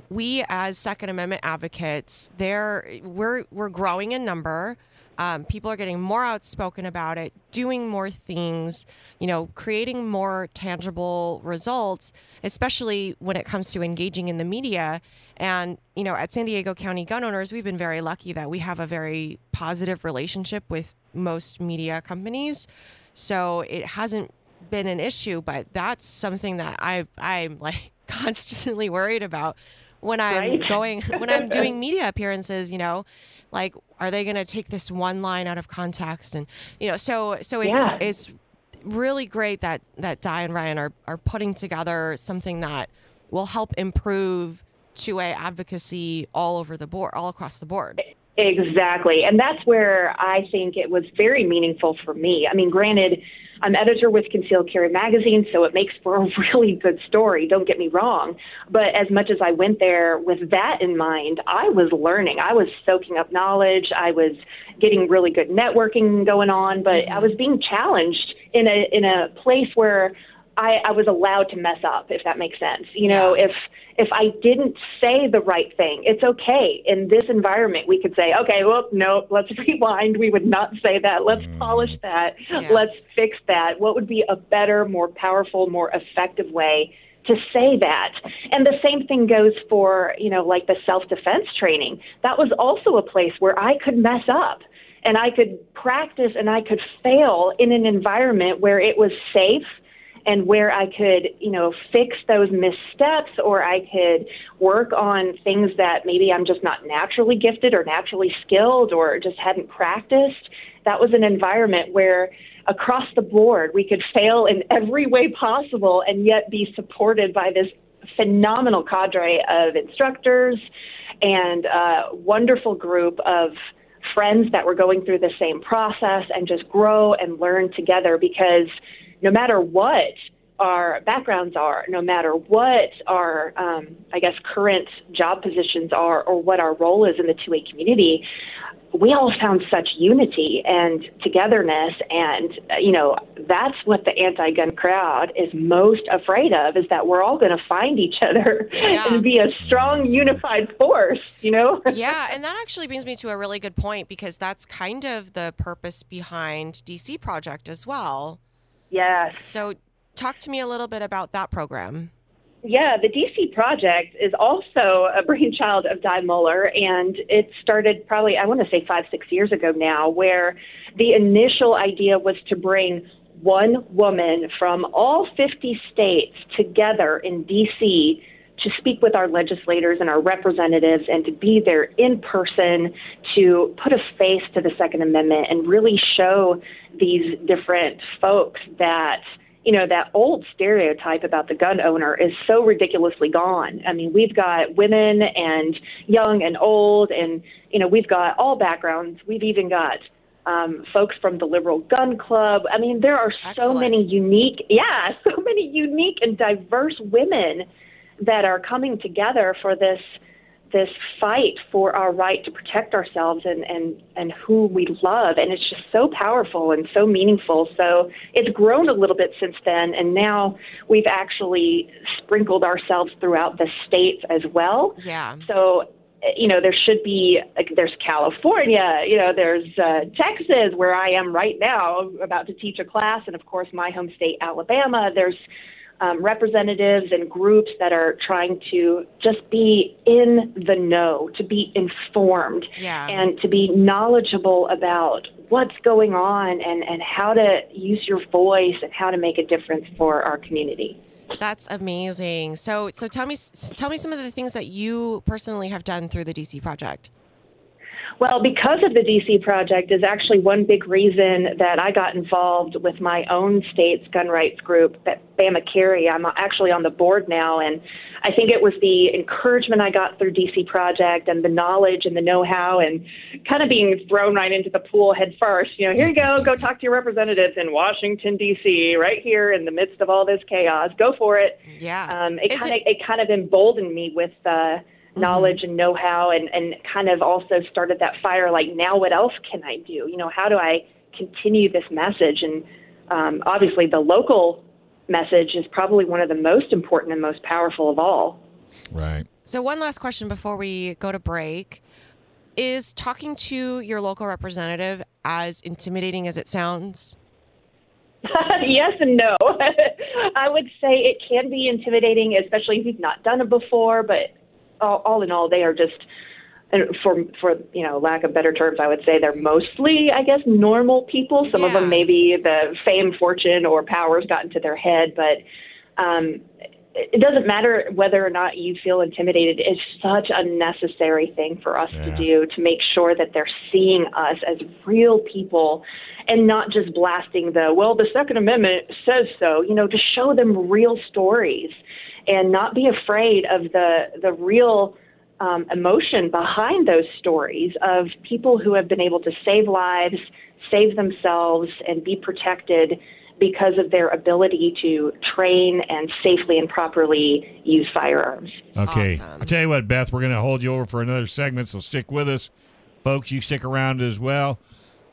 we as Second Amendment advocates, we're growing in number. People are getting more outspoken about it, doing more things, creating more tangible results, especially when it comes to engaging in the media. And, at San Diego County Gun Owners, we've been very lucky that we have a very positive relationship with most media companies. So it hasn't been an issue, but that's something that I'm like constantly worried about when I'm when I'm doing media appearances, like, are they going to take this one line out of context? And, so it's really great that Di and Ryan are putting together something that will help improve 2A advocacy all across the board. Exactly. And that's where I think it was very meaningful for me. I mean, granted, I'm editor with Concealed Carry Magazine, so it makes for a really good story, don't get me wrong. But as much as I went there with that in mind, I was learning. I was soaking up knowledge. I was getting really good networking going on, but I was being challenged in a place where I was allowed to mess up, if that makes sense. If I didn't say the right thing, it's okay. In this environment, we could say, okay, well, no, let's rewind. We would not say that. Let's polish that. Yeah. Let's fix that. What would be a better, more powerful, more effective way to say that? And the same thing goes for, like the self-defense training. That was also a place where I could mess up. And I could practice and I could fail in an environment where it was safe, and where I could, fix those missteps, or I could work on things that maybe I'm just not naturally gifted or naturally skilled or just hadn't practiced. That was an environment where across the board we could fail in every way possible and yet be supported by this phenomenal cadre of instructors and a wonderful group of friends that were going through the same process and just grow and learn together, because no matter what our backgrounds are, no matter what our, current job positions are, or what our role is in the 2A community, we all found such unity and togetherness. And, that's what the anti-gun crowd is most afraid of, is that we're all going to find each other and be a strong, unified force, Yeah, and that actually brings me to a really good point, because that's kind of the purpose behind DC Project as well. Yes. So talk to me a little bit about that program. Yeah, the DC Project is also a brainchild of Di Muller, and it started probably, 5-6 years ago now, where the initial idea was to bring one woman from all 50 states together in DC to speak with our legislators and our representatives, and to be there in person to put a face to the Second Amendment and really show these different folks that, that old stereotype about the gun owner is so ridiculously gone. I mean, we've got women and young and old, and, we've got all backgrounds. We've even got folks from the Liberal Gun Club. I mean, there are so many unique and diverse women that are coming together for this fight for our right to protect ourselves and who we love. And it's just so powerful and so meaningful. So it's grown a little bit since then. And now we've actually sprinkled ourselves throughout the states as well. Yeah. So, you know, there should be, like, there's California, you know, there's Texas, where I am right now about to teach a class. And of course, my home state, Alabama, there's representatives and groups that are trying to just be in the know, to be informed, and to be knowledgeable about what's going on and how to use your voice and how to make a difference for our community. That's amazing. So tell me some of the things that you personally have done through the DC Project. Well, because of the DC Project is actually one big reason that I got involved with my own state's gun rights group, Bama Carry. I'm actually on the board now, and I think it was the encouragement I got through DC Project and the knowledge and the know-how and kind of being thrown right into the pool head first. You know, here you go, go talk to your representatives in Washington, D.C., right here in the midst of all this chaos. Go for it. Yeah. It kind of emboldened me with knowledge and know-how and kind of also started that fire, like, now what else can I do? You know, how do I continue this message? And obviously the local message is probably one of the most important and most powerful of all. Right. So one last question before we go to break. Is talking to your local representative as intimidating as it sounds? Yes and no. I would say it can be intimidating, especially if you've not done it before, but all in all, they are just, for you know, lack of better terms, I would say they're mostly, I guess, normal people. Some of them maybe the fame, fortune, or power's gotten to their head, but it doesn't matter whether or not you feel intimidated. It's such a necessary thing for us to do to make sure that they're seeing us as real people and not just blasting the Second Amendment says so, you know, to show them real stories and not be afraid of the real emotion behind those stories of people who have been able to save lives, save themselves, and be protected because of their ability to train and safely and properly use firearms. Okay. Awesome. I'll tell you what, Beth, we're going to hold you over for another segment, so stick with us. Folks, you stick around as well,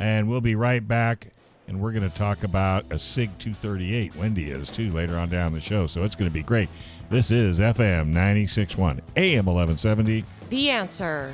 and we'll be right back. And we're going to talk about a SIG 238. Wendy is, too, later on down the show. So it's going to be great. This is FM 96.1, AM 1170. The Answer.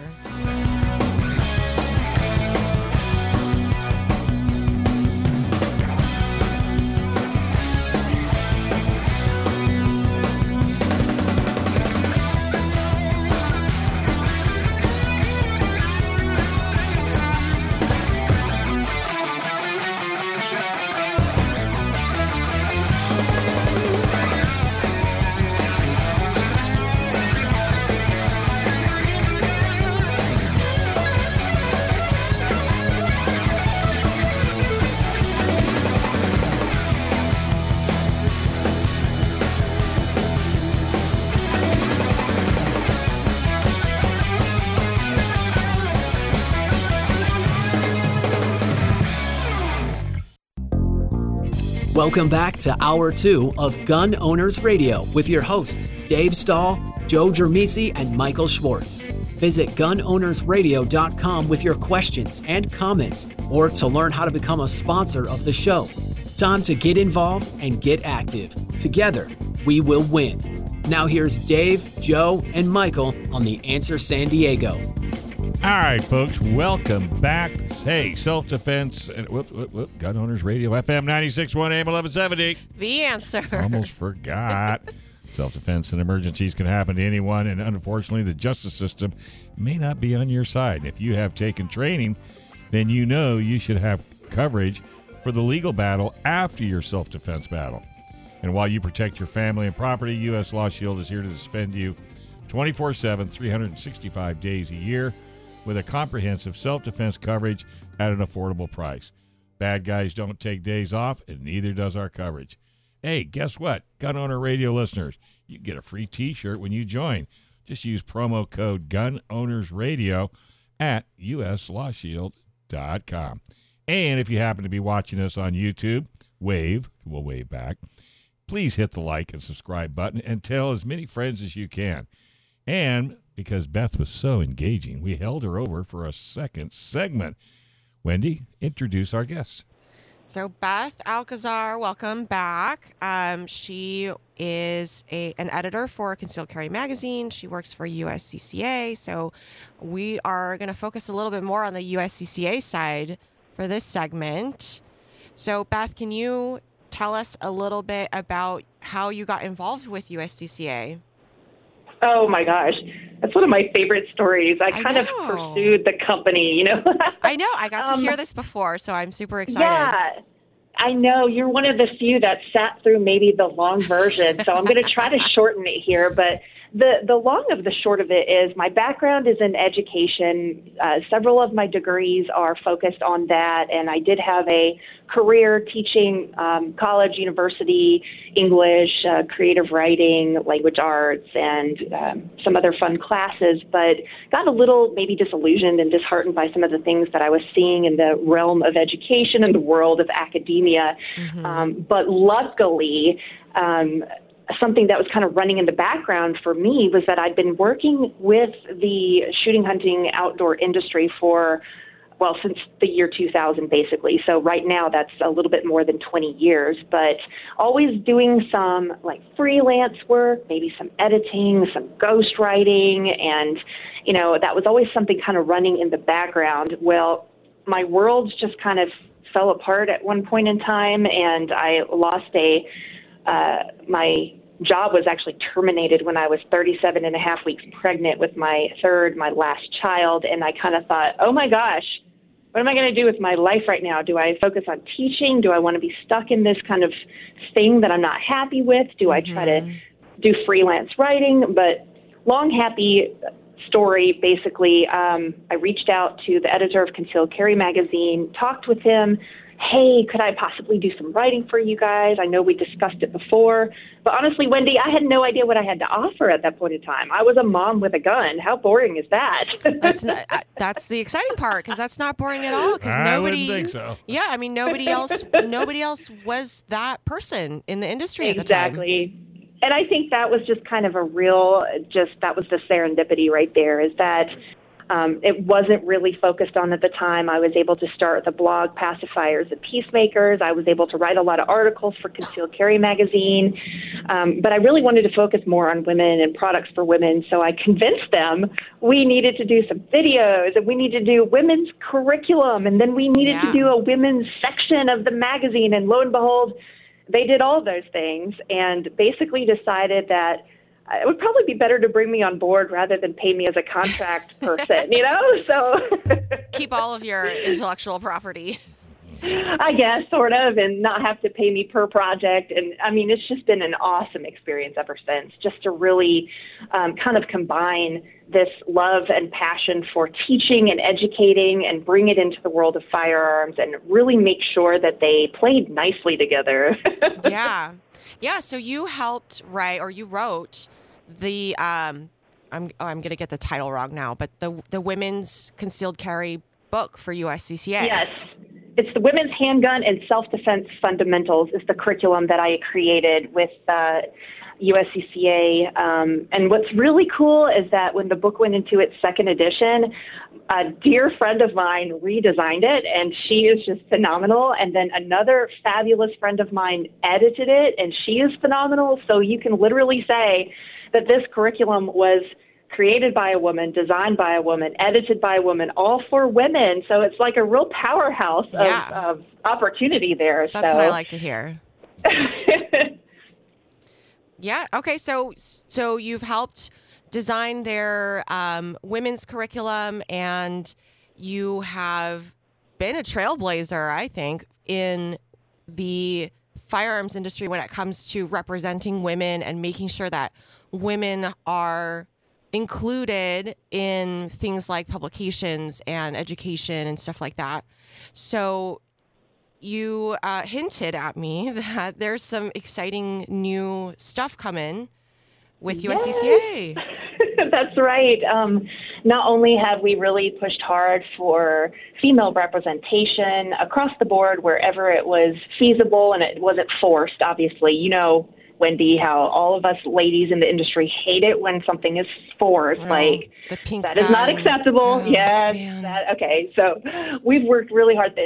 Welcome back to Hour 2 of Gun Owners Radio with your hosts, Dave Stahl, Joe Drammissi, and Michael Schwartz. Visit GunOwnersRadio.com with your questions and comments or to learn how to become a sponsor of the show. Time to get involved and get active. Together, we will win. Now here's Dave, Joe, and Michael on The Answer San Diego. All right, folks, welcome back. Hey, self-defense and Gun Owners Radio, FM 96.1 AM 1170. The Answer. Almost forgot. Self-defense and emergencies can happen to anyone, and unfortunately, the justice system may not be on your side. And if you have taken training, then you know you should have coverage for the legal battle after your self-defense battle. And while you protect your family and property, U.S. Law Shield is here to defend you 24/7, 365 days a year, with a comprehensive self-defense coverage at an affordable price. Bad guys don't take days off, and neither does our coverage. Hey, guess what? Gun Owner Radio listeners, you get a free T-shirt when you join. Just use promo code GunOwnersRadio at uslawshield.com. And if you happen to be watching us on YouTube, wave. We'll wave back. Please hit the like and subscribe button and tell as many friends as you can. And because Beth was so engaging, we held her over for a second segment. Wendy, introduce our guests. So Beth Alcazar, welcome back. She is an editor for Concealed Carry Magazine. She works for USCCA. So we are going to focus a little bit more on the USCCA side for this segment. So Beth, can you tell us a little bit about how you got involved with USCCA? Oh my gosh. That's one of my favorite stories. I kind of pursued the company, you know. I know. I got to hear this before, so I'm super excited. Yeah, I know. You're one of the few that sat through maybe the long version, so I'm going to try to shorten it here. But the long of the short of it is my background is in education. Several of my degrees are focused on that, and I did have a career teaching college, university, English, creative writing, language arts, and some other fun classes, but got a little maybe disillusioned and disheartened by some of the things that I was seeing in the realm of education and the world of academia. Mm-hmm. But luckily, something that was kind of running in the background for me was that I'd been working with the shooting, hunting, outdoor industry for, well, since the year 2000, basically. So right now that's a little bit more than 20 years, but always doing some like freelance work, maybe some editing, some ghostwriting. And, you know, that was always something kind of running in the background. Well, my world just kind of fell apart at one point in time, and I lost my job was actually terminated when I was 37 and a half weeks pregnant with my last child. And I kind of thought, oh my gosh, what am I going to do with my life right now? Do I focus on teaching? Do I want to be stuck in this kind of thing that I'm not happy with? Do I try to do freelance writing? But long, happy story, basically, I reached out to the editor of Concealed Carry Magazine, talked with him. Hey, could I possibly do some writing for you guys? I know we discussed it before, but honestly, Wendy, I had no idea what I had to offer at that point in time. I was a mom with a gun. How boring is that? That's the exciting part, because that's not boring at all. Because nobody wouldn't think so. Yeah, I mean, nobody else was that person in the industry at the time. Exactly. And I think that was just kind of a real, that was the serendipity right there, is that it wasn't really focused on at the time. I was able to start the blog Pacifiers and Peacemakers. I was able to write a lot of articles for Concealed Carry Magazine. But I really wanted to focus more on women and products for women. So I convinced them we needed to do some videos, and we needed to do women's curriculum. And then we needed to do a women's section of the magazine. And lo and behold, they did all those things and basically decided that it would probably be better to bring me on board rather than pay me as a contract person, you know? So keep all of your intellectual property. I guess, sort of, and not have to pay me per project. And I mean, it's just been an awesome experience ever since, just to really kind of combine this love and passion for teaching and educating and bring it into the world of firearms and really make sure that they played nicely together. Yeah. Yeah. So you helped write, or you wrote the, I'm going to get the title wrong now, but the Women's Concealed Carry book for USCCA. Yes. It's the Women's Handgun and Self-Defense Fundamentals is the curriculum that I created with USCCA. And what's really cool is that when the book went into its second edition, a dear friend of mine redesigned it, and she is just phenomenal. And then another fabulous friend of mine edited it, and she is phenomenal. So you can literally say that this curriculum was created by a woman, designed by a woman, edited by a woman, all for women. So it's like a real powerhouse of opportunity there. That's what I like to hear. Yeah. Okay. So you've helped design their women's curriculum, and you have been a trailblazer, I think, in the firearms industry when it comes to representing women and making sure that women are included in things like publications and education and stuff like that. So you hinted at me that there's some exciting new stuff coming with USCCA. That's right. Not only have we really pushed hard for female representation across the board wherever it was feasible and it wasn't forced, obviously. You know, Wendy, how all of us ladies in the industry hate it when something is forced. Wow. Like, the pink that gun is not acceptable. Oh, yes. That, okay. So we've worked really hard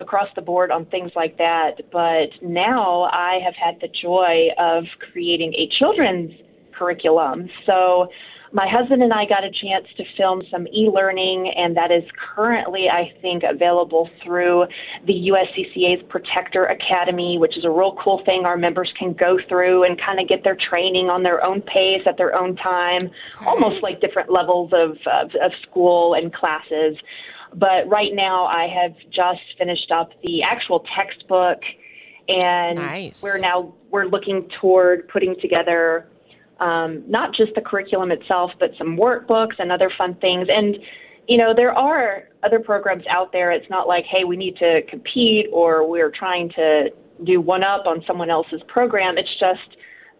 across the board on things like that. But now I have had the joy of creating a children's curriculum. So my husband and I got a chance to film some e-learning, and that is currently, I think, available through the USCCA's Protector Academy, which is a real cool thing our members can go through and kind of get their training on their own pace at their own time, almost like different levels of school and classes. But right now, I have just finished up the actual textbook, and nice. we're looking toward putting together not just the curriculum itself, but some workbooks and other fun things. And, you know, there are other programs out there. It's not like, hey, we need to compete or we're trying to do one up on someone else's program. It's just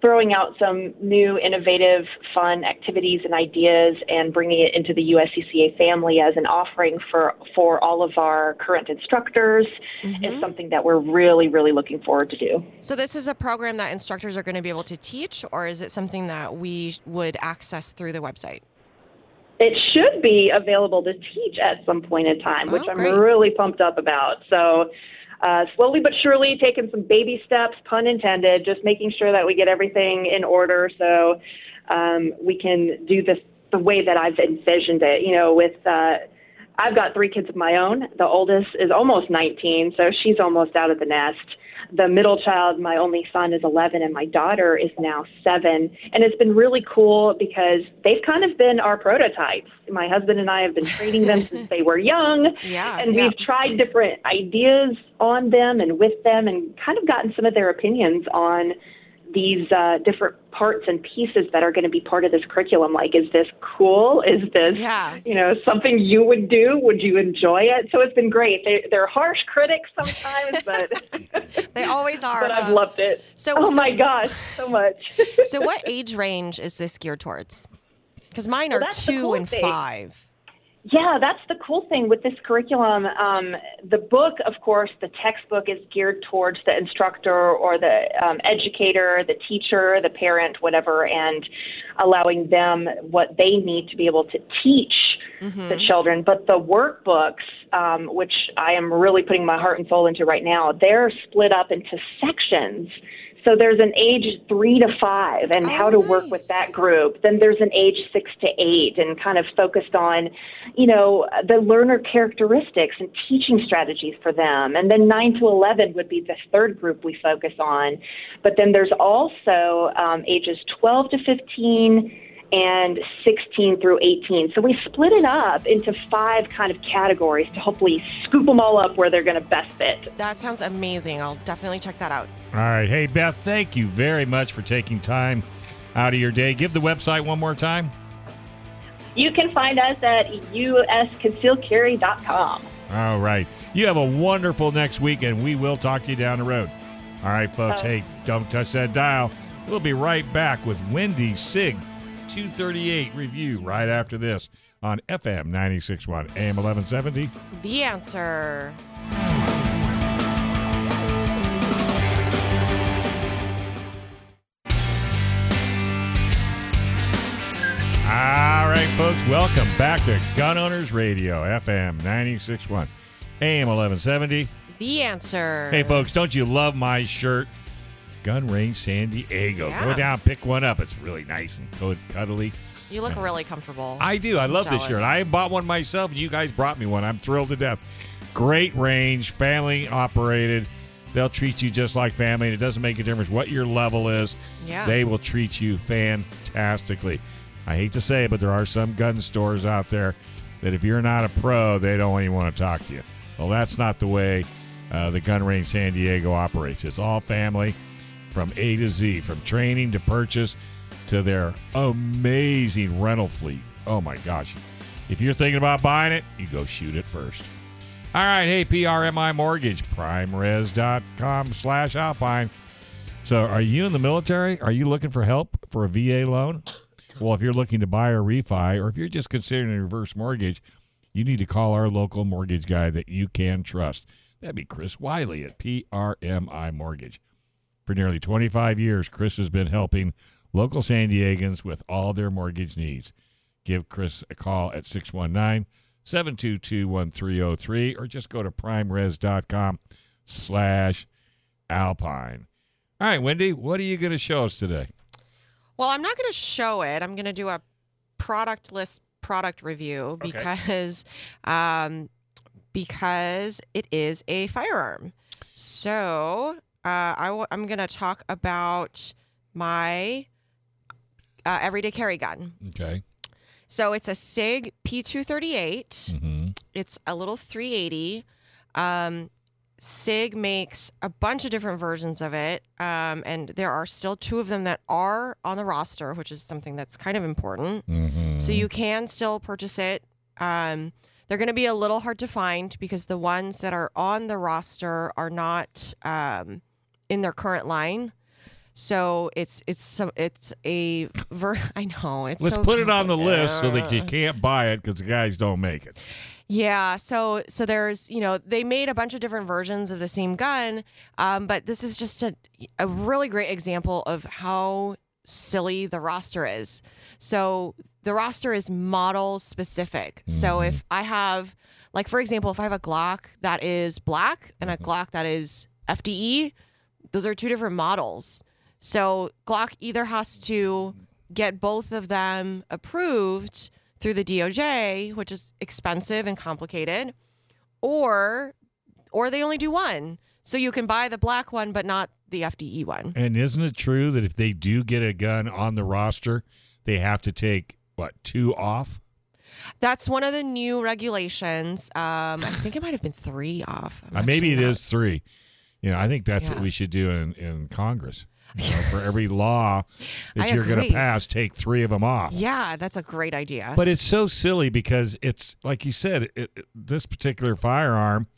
throwing out some new, innovative, fun activities and ideas and bringing it into the USCCA family as an offering for all of our current instructors is something that we're really, really looking forward to do. So this is a program that instructors are going to be able to teach, or is it something that we would access through the website? It should be available to teach at some point in time, which I'm really pumped up about. So slowly but surely, taking some baby steps, pun intended, just making sure that we get everything in order so we can do this the way that I've envisioned it. You know, with I've got 3 kids of my own. The oldest is almost 19, so she's almost out of the nest. The middle child, my only son, is 11, and my daughter is now 7. And it's been really cool because they've kind of been our prototypes. My husband and I have been training them since they were young, we've tried different ideas on them and with them and kind of gotten some of their opinions on these different parts and pieces that are going to be part of this curriculum. Like, is this cool? Is this, you know, something you would do? Would you enjoy it? So it's been great. They're harsh critics sometimes, but they always are. But I've loved it. So, my gosh, so much. So what age range is this geared towards? Because mine are 2 and 5. Yeah, that's the cool thing with this curriculum. The book, of course, the textbook is geared towards the instructor or the educator, the teacher, the parent, whatever, and allowing them what they need to be able to teach the children. But the workbooks, which I am really putting my heart and soul into right now, they're split up into sections. So there's an age 3 to 5 and how to work with that group. Then there's an age 6 to 8 and kind of focused on, you know, the learner characteristics and teaching strategies for them. And then 9 to 11 would be the third group we focus on. But then there's also ages 12 to 15 and 16 through 18. So we split it up into 5 kind of categories to hopefully scoop them all up where they're going to best fit. That sounds amazing. I'll definitely check that out. All right. Hey, Beth, thank you very much for taking time out of your day. Give the website one more time. You can find us at usconcealedcarry.com. All right. You have a wonderful next week, and we will talk to you down the road. All right, folks. Hey, don't touch that dial. We'll be right back with Wendy Sig. 238 review right after this on FM 96.1 AM 1170. The Answer. All right, folks, welcome back to Gun Owners Radio, FM 96.1 AM 1170. The Answer. Hey, folks, don't you love my shirt? Gun Range San Diego. Yeah. Go down, pick one up. It's really nice and cuddly. You look really comfortable. I do. I love this shirt. I bought one myself, and you guys brought me one. I'm thrilled to death. Great range, family operated. They'll treat you just like family, and it doesn't make a difference what your level is. Yeah. They will treat you fantastically. I hate to say it, but there are some gun stores out there that if you're not a pro, they don't even want to talk to you. Well, that's not the way the Gun Range San Diego operates. It's all family. From A to Z, from training to purchase to their amazing rental fleet. Oh, my gosh. If you're thinking about buying it, you go shoot it first. All right. Hey, PRMI Mortgage, primeres.com/alpine. So are you in the military? Are you looking for help for a VA loan? Well, if you're looking to buy or refi, or if you're just considering a reverse mortgage, you need to call our local mortgage guy that you can trust. That'd be Chris Wiley at PRMI Mortgage. For nearly 25 years, Chris has been helping local San Diegans with all their mortgage needs. Give Chris a call at 619-722-1303 or just go to primeres.com/Alpine. All right, Wendy, what are you going to show us today? Well, I'm not going to show it. I'm going to do a product list product review because it is a firearm. So I'm going to talk about my everyday carry gun. Okay. So it's a SIG P238. Mm-hmm. It's a little 380. SIG makes a bunch of different versions of it, and there are still two of them that are on the roster, which is something that's kind of important. Mm-hmm. So you can still purchase it. They're going to be a little hard to find because the ones that are on the roster are not in their current line. So Let's put it on the list so that you can't buy it because the guys don't make it. Yeah, so there's, they made a bunch of different versions of the same gun, but this is just a really great example of how silly the roster is. So the roster is model specific. Mm-hmm. So if I have, like, for example, if I have a Glock that is black and a Glock that is FDE, those are two different models. So Glock either has to get both of them approved through the DOJ, which is expensive and complicated, or they only do one. So you can buy the black one, but not the FDE one. And isn't it true that if they do get a gun on the roster, they have to take, two off? That's one of the new regulations. I think it might have been three off. Maybe it is three. I think that's what we should do in Congress. For every law that you're going to pass, take three of them off. Yeah, that's a great idea. But it's so silly because it's, like you said, this particular firearm,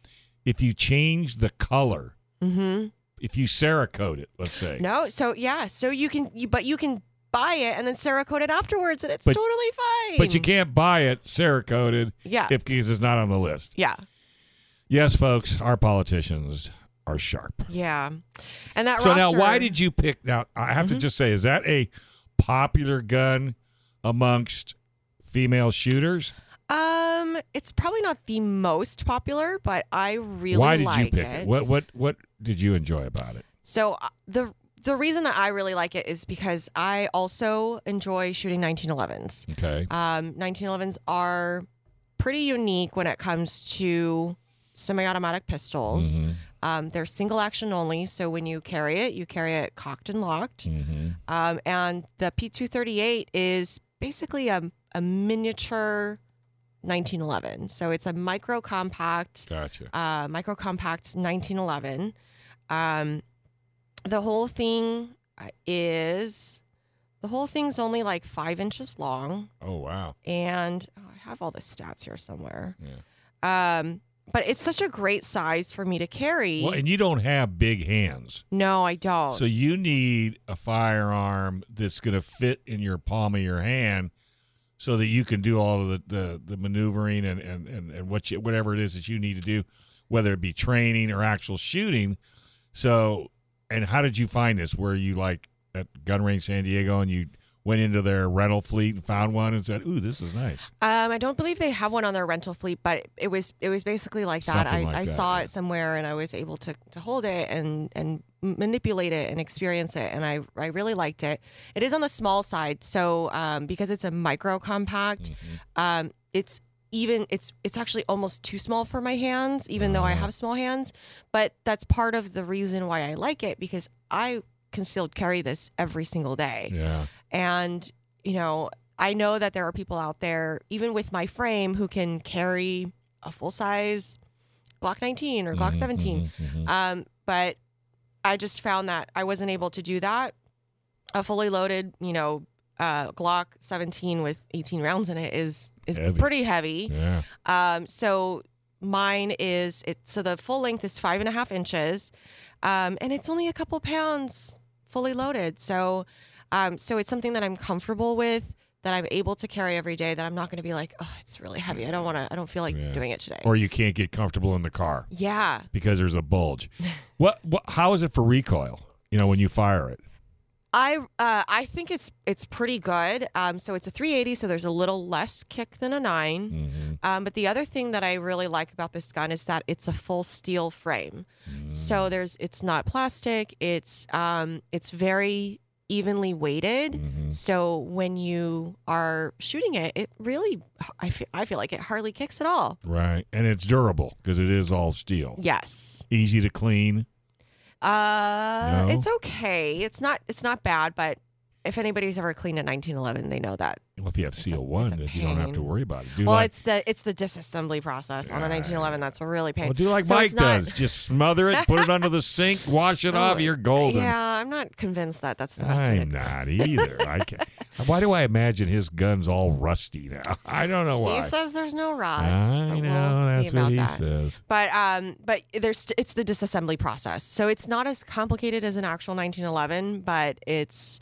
if you change the color, if you Cerakote it, let's say. No, so you can buy it and then Cerakote it afterwards, and it's totally fine. But you can't buy it Cerakoted because it's not on the list. Yeah. Yes, folks, our politicians are sharp. Yeah. And that roster. So now why did you pick, now I have to just say, is that a popular gun amongst female shooters? It's probably not the most popular, but I really like it. Why did you pick it? What did you enjoy about it? So the reason that I really like it is because I also enjoy shooting 1911s. Okay. 1911s are pretty unique when it comes to semi-automatic pistols. Mm-hmm. They're single action only, so when you carry it cocked and locked. Mm-hmm. And the P238 is basically a miniature 1911. So it's a micro compact 1911. The whole thing's only like 5 inches long. Oh, wow. And I have all the stats here somewhere. Yeah. But it's such a great size for me to carry. Well, and you don't have big hands. No, I don't. So you need a firearm that's going to fit in your palm of your hand so that you can do all of the maneuvering and whatever it is that you need to do, whether it be training or actual shooting. So, and how did you find this? Were you like at Gun Range San Diego and you went into their rental fleet and found one and said, "Ooh, this is nice"? I don't believe they have one on their rental fleet, but it was basically like that. I saw it somewhere and I was able to hold it and manipulate it and experience it, and I really liked it. It is on the small side, so because it's a micro compact, it's actually almost too small for my hands, even though I have small hands. But that's part of the reason why I like it, because I concealed carry this every single day. Yeah. And, I know that there are people out there, even with my frame, who can carry a full-size Glock 19 or Glock 17. Mm-hmm. But I just found that I wasn't able to do that. A fully loaded, Glock 17 with 18 rounds in it is heavy. Pretty heavy. Yeah. So mine is, so the full length is 5.5 inches, and it's only a couple pounds fully loaded. So it's something that I'm comfortable with. that I'm able to carry every day, that I'm not going to be like, oh, it's really heavy. I don't feel like doing it today. Or you can't get comfortable in the car. Yeah. Because there's a bulge. What? How is it for recoil? You know, when you fire it. I think it's pretty good. So it's a 380, so there's a little less kick than a 9. Mm-hmm. But the other thing that I really like about this gun is that it's a full steel frame. Mm. So it's not plastic. It's very evenly weighted. Mm-hmm. So when you are shooting it, it really I feel like it hardly kicks at all. Right, and it's durable because it is all steel. Yes, easy to clean. No? It's okay. It's not bad, but if anybody's ever cleaned a 1911, they know that. Well, if you have Seal One, you don't have to worry about it. It's the disassembly process on a 1911 that's really painful. Well, do like Mike does. Just smother it, put it under the sink, wash it off, you're golden. Yeah, I'm not convinced that that's the best way. I'm not either. Why do I imagine his gun's all rusty now? I don't know why. He says there's no rust. I know, that's what he says. But it's the disassembly process. So it's not as complicated as an actual 1911, but it's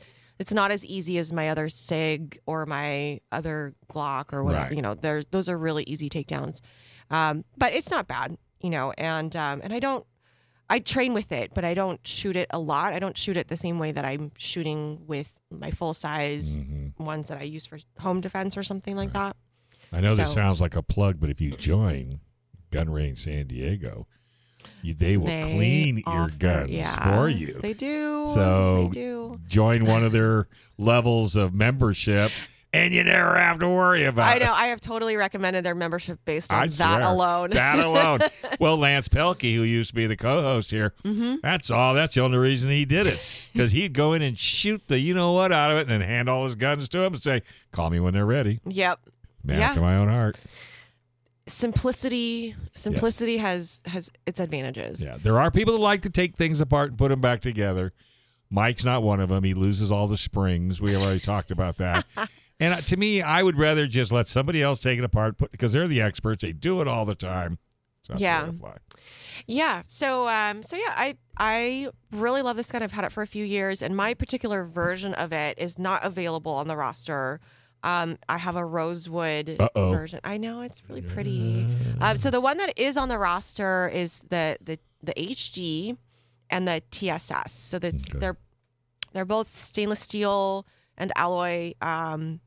not as easy as my other SIG or my other Glock or whatever. Right. You know, those are really easy takedowns, but it's not bad. You know, and I train with it, but I don't shoot it a lot. I don't shoot it the same way that I'm shooting with my full size ones that I use for home defense or something like that. I know this sounds like a plug, but if you join Gun Range San Diego, they will clean your guns for you. They do. So they do. Join one of their levels of membership, and you never have to worry about it. I know. I have totally recommended their membership based on that alone. That alone. Well, Lance Pelkey, who used to be the co-host here, that's the only reason he did it, because he'd go in and shoot the you-know-what out of it and then hand all his guns to him and say, call me when they're ready. Yep. After my own heart. Simplicity has its advantages. Yeah, there are people that like to take things apart and put them back together. Mike's not one of them. He loses all the springs. We already talked about that. And to me, I would rather just let somebody else take it apart because they're the experts. They do it all the time. So that's the way to fly. Yeah. So I really love this gun. I've had it for a few years, and my particular version of it is not available on the roster. I have a rosewood version. I know, it's really pretty. So the one that is on the roster is the HG and the TSS. So they're both stainless steel and alloy,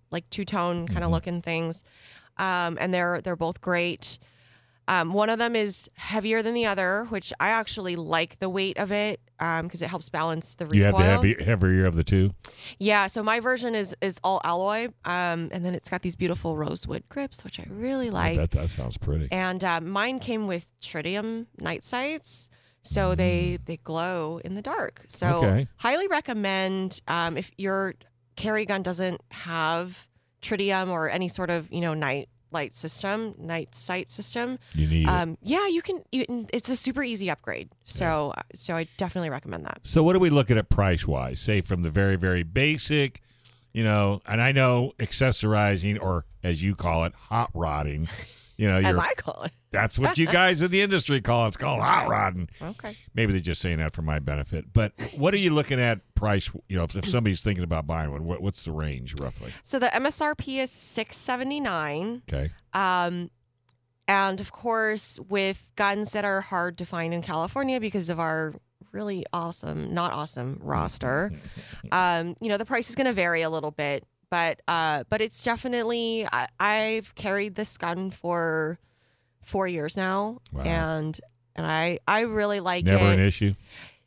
like two-tone kind of looking things, and they're both great. One of them is heavier than the other, which I actually like the weight of it. Because it helps balance the recoil. You have the heavier of the two? Yeah, so my version is all alloy, and then it's got these beautiful rosewood grips, which I really like. I bet that sounds pretty. And mine came with tritium night sights, so they glow in the dark. So highly recommend if your carry gun doesn't have tritium or any sort of night sight system. You need it. Yeah, you can. It's a super easy upgrade. So, so I definitely recommend that. So, what are we looking at price wise? Say from the very, very basic, and I know accessorizing, or as you call it, hot rodding. As I call it. That's what you guys in the industry call it. It's called hot rodding. Okay. Maybe they're just saying that for my benefit. But what are you looking at price? If somebody's thinking about buying one, what's the range roughly? So the MSRP is $679. Okay. And of course, with guns that are hard to find in California because of our really not awesome roster, the price is going to vary a little bit. But it's definitely, I've carried this gun for 4 years now. Wow. And I really like it. Never an issue?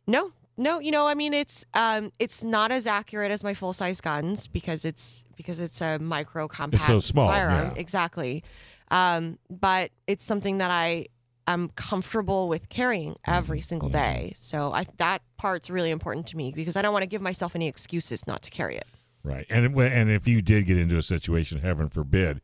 No. It's not as accurate as my full size guns because it's a micro compact firearm. It's so small. Yeah. Exactly. But it's something that I am comfortable with carrying every single day. So that part's really important to me because I don't want to give myself any excuses not to carry it. Right, and if you did get into a situation, heaven forbid,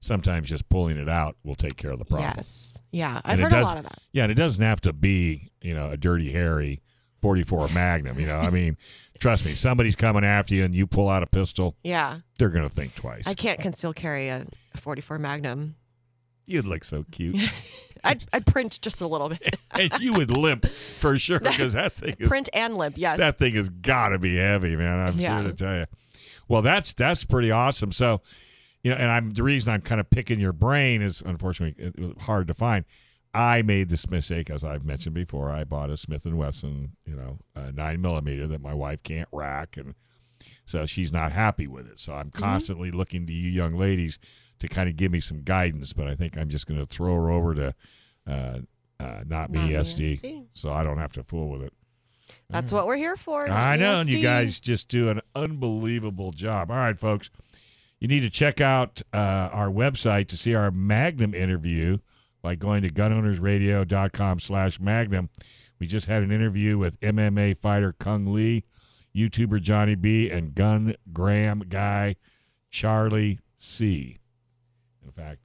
sometimes just pulling it out will take care of the problem. Yes, yeah, I've heard a lot of that. Yeah, and it doesn't have to be, a Dirty Harry .44 Magnum. Trust me, somebody's coming after you, and you pull out a pistol. Yeah, they're gonna think twice. I can't conceal carry a .44 Magnum. You'd look so cute. I'd print just a little bit. And you would limp for sure because that thing is print and limp. Yes, that thing has got to be heavy, man. I'm sure to tell you. Well, that's pretty awesome. So, you know, and the reason I'm kind of picking your brain is, unfortunately, it was hard to find. I made this mistake, as I've mentioned before. I bought a Smith & Wesson, you know, a 9mm that my wife can't rack, and so she's not happy with it. So I'm constantly looking to you young ladies to kind of give me some guidance, but I think I'm just going to throw her over to not BSD, so I don't have to fool with it. That's what we're here for. I know, and you guys just do an unbelievable job. All right, folks, you need to check out our website to see our Magnum interview by going to GunOwnersRadio.com/Magnum. We just had an interview with MMA fighter Kung Lee, YouTuber Johnny B, and Gun Graham guy Charlie C. In fact,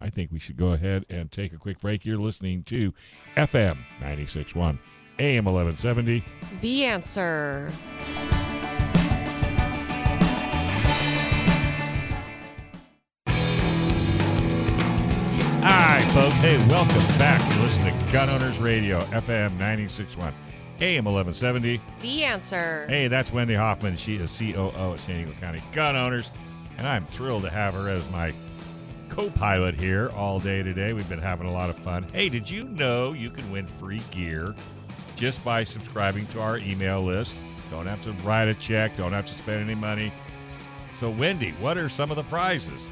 I think we should go ahead and take a quick break. You're listening to FM 96.1. AM 1170. The Answer. All right, folks. Hey, welcome back. You listen to Gun Owners Radio, FM 96.1, AM 1170. The Answer. Hey, that's Wendy Hoffman. She is COO at San Diego County Gun Owners, and I'm thrilled to have her as my co-pilot here all day today. We've been having a lot of fun. Hey, did you know you can win free gear just by subscribing to our email list? Don't have to write a check. Don't have to spend any money. So, Wendy, what are some of the prizes?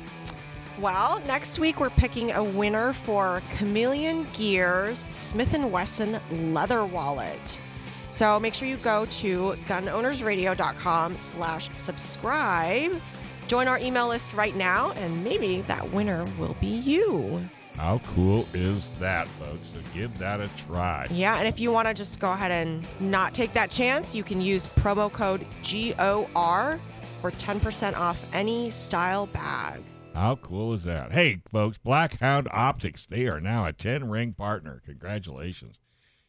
Well, next week we're picking a winner for Chameleon Gear's Smith & Wesson Leather Wallet. So make sure you go to GunOwnersRadio.com/subscribe. Join our email list right now, and maybe that winner will be you. How cool is that, folks? So give that a try. Yeah, and if you want to just go ahead and not take that chance, you can use promo code GOR for 10% off any style bag. How cool is that? Hey, folks, Black Hound Optics, they are now a 10-ring partner. Congratulations.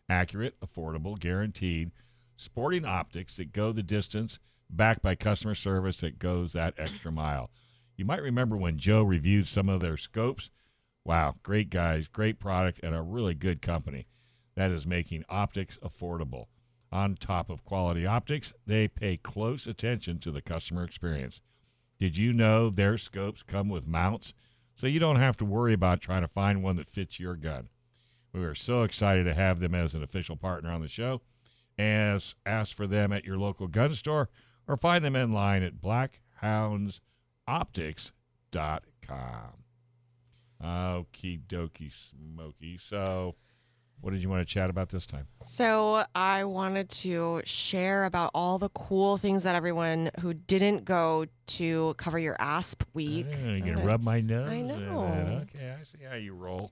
Accurate, affordable, guaranteed, sporting optics that go the distance, backed by customer service that goes that extra mile. You might remember when Joe reviewed some of their scopes. Wow, great guys, great product, and a really good company that is making optics affordable. On top of quality optics, they pay close attention to the customer experience. Did you know their scopes come with mounts, so you don't have to worry about trying to find one that fits your gun? We are so excited to have them as an official partner on the show. Ask for them at your local gun store or find them online at blackhoundsoptics.com. Okie dokie, Smokey. So what did you want to chat about this time? So I wanted to share about all the cool things that everyone who didn't go to Cover Your Asp week. Oh, you're going to rub my nose? I know. Okay, I see how you roll.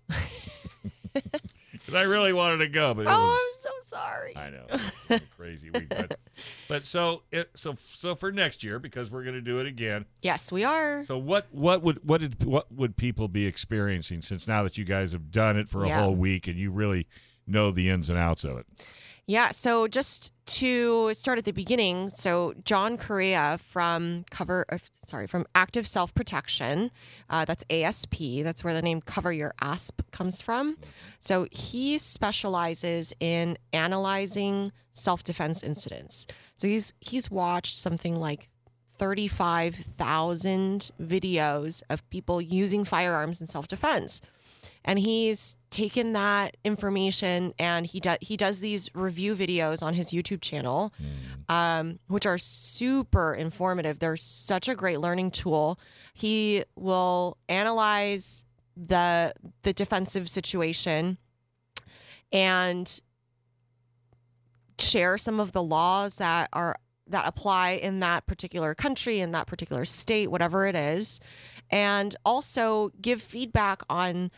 Because I really wanted to go. But I'm so sorry. I know. It was a crazy week. But so for next year, because we're going to do it again. Yes, we are. So what would people be experiencing, since now that you guys have done it for a whole week and you really know the ins and outs of it? Yeah, so just to start at the beginning, so John Correia from Active Self Protection, that's ASP, that's where the name Cover Your Asp comes from. So he specializes in analyzing self-defense incidents. So he's watched something like 35,000 videos of people using firearms in self-defense. And he's taken that information and he does these review videos on his YouTube channel, which are super informative. They're such a great learning tool. He will analyze the defensive situation and share some of the laws that apply in that particular country, in that particular state, whatever it is, and also give feedback on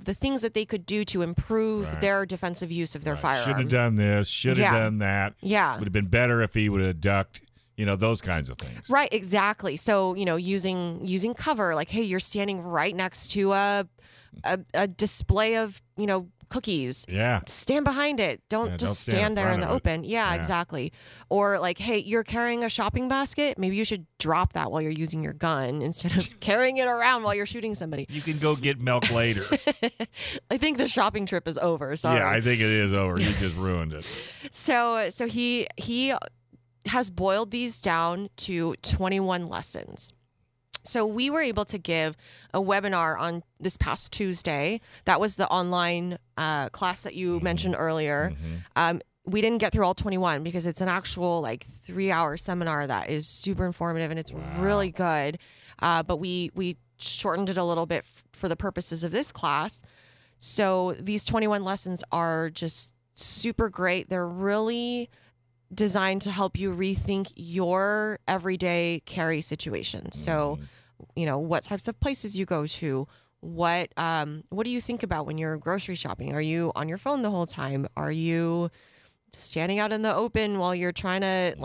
the things that they could do to improve their defensive use of their firearm. Should have done this, should have done that. Yeah. Would have been better if he would have ducked, you know, those kinds of things. Right, exactly. So, you know, using cover, like, hey, you're standing right next to a display of, you know, cookies. Yeah. Stand behind it. Don't stand there in the open. Yeah, exactly. Or like, hey, you're carrying a shopping basket. Maybe you should drop that while you're using your gun instead of carrying it around while you're shooting somebody. You can go get milk later. I think the shopping trip is over. Sorry. Yeah, I think it is over. You just ruined it. So he has boiled these down to 21 lessons. So we were able to give a webinar on this past Tuesday. That was the online class that you mentioned earlier. Mm-hmm. We didn't get through all 21 because it's an actual 3-hour seminar that is super informative and it's really good. But we shortened it a little bit for the purposes of this class. So these 21 lessons are just super great. They're really designed to help you rethink your everyday carry situation. So, you know, what types of places you go to, what do you think about when you're grocery shopping? Are you on your phone the whole time? Are you standing out in the open while you're trying to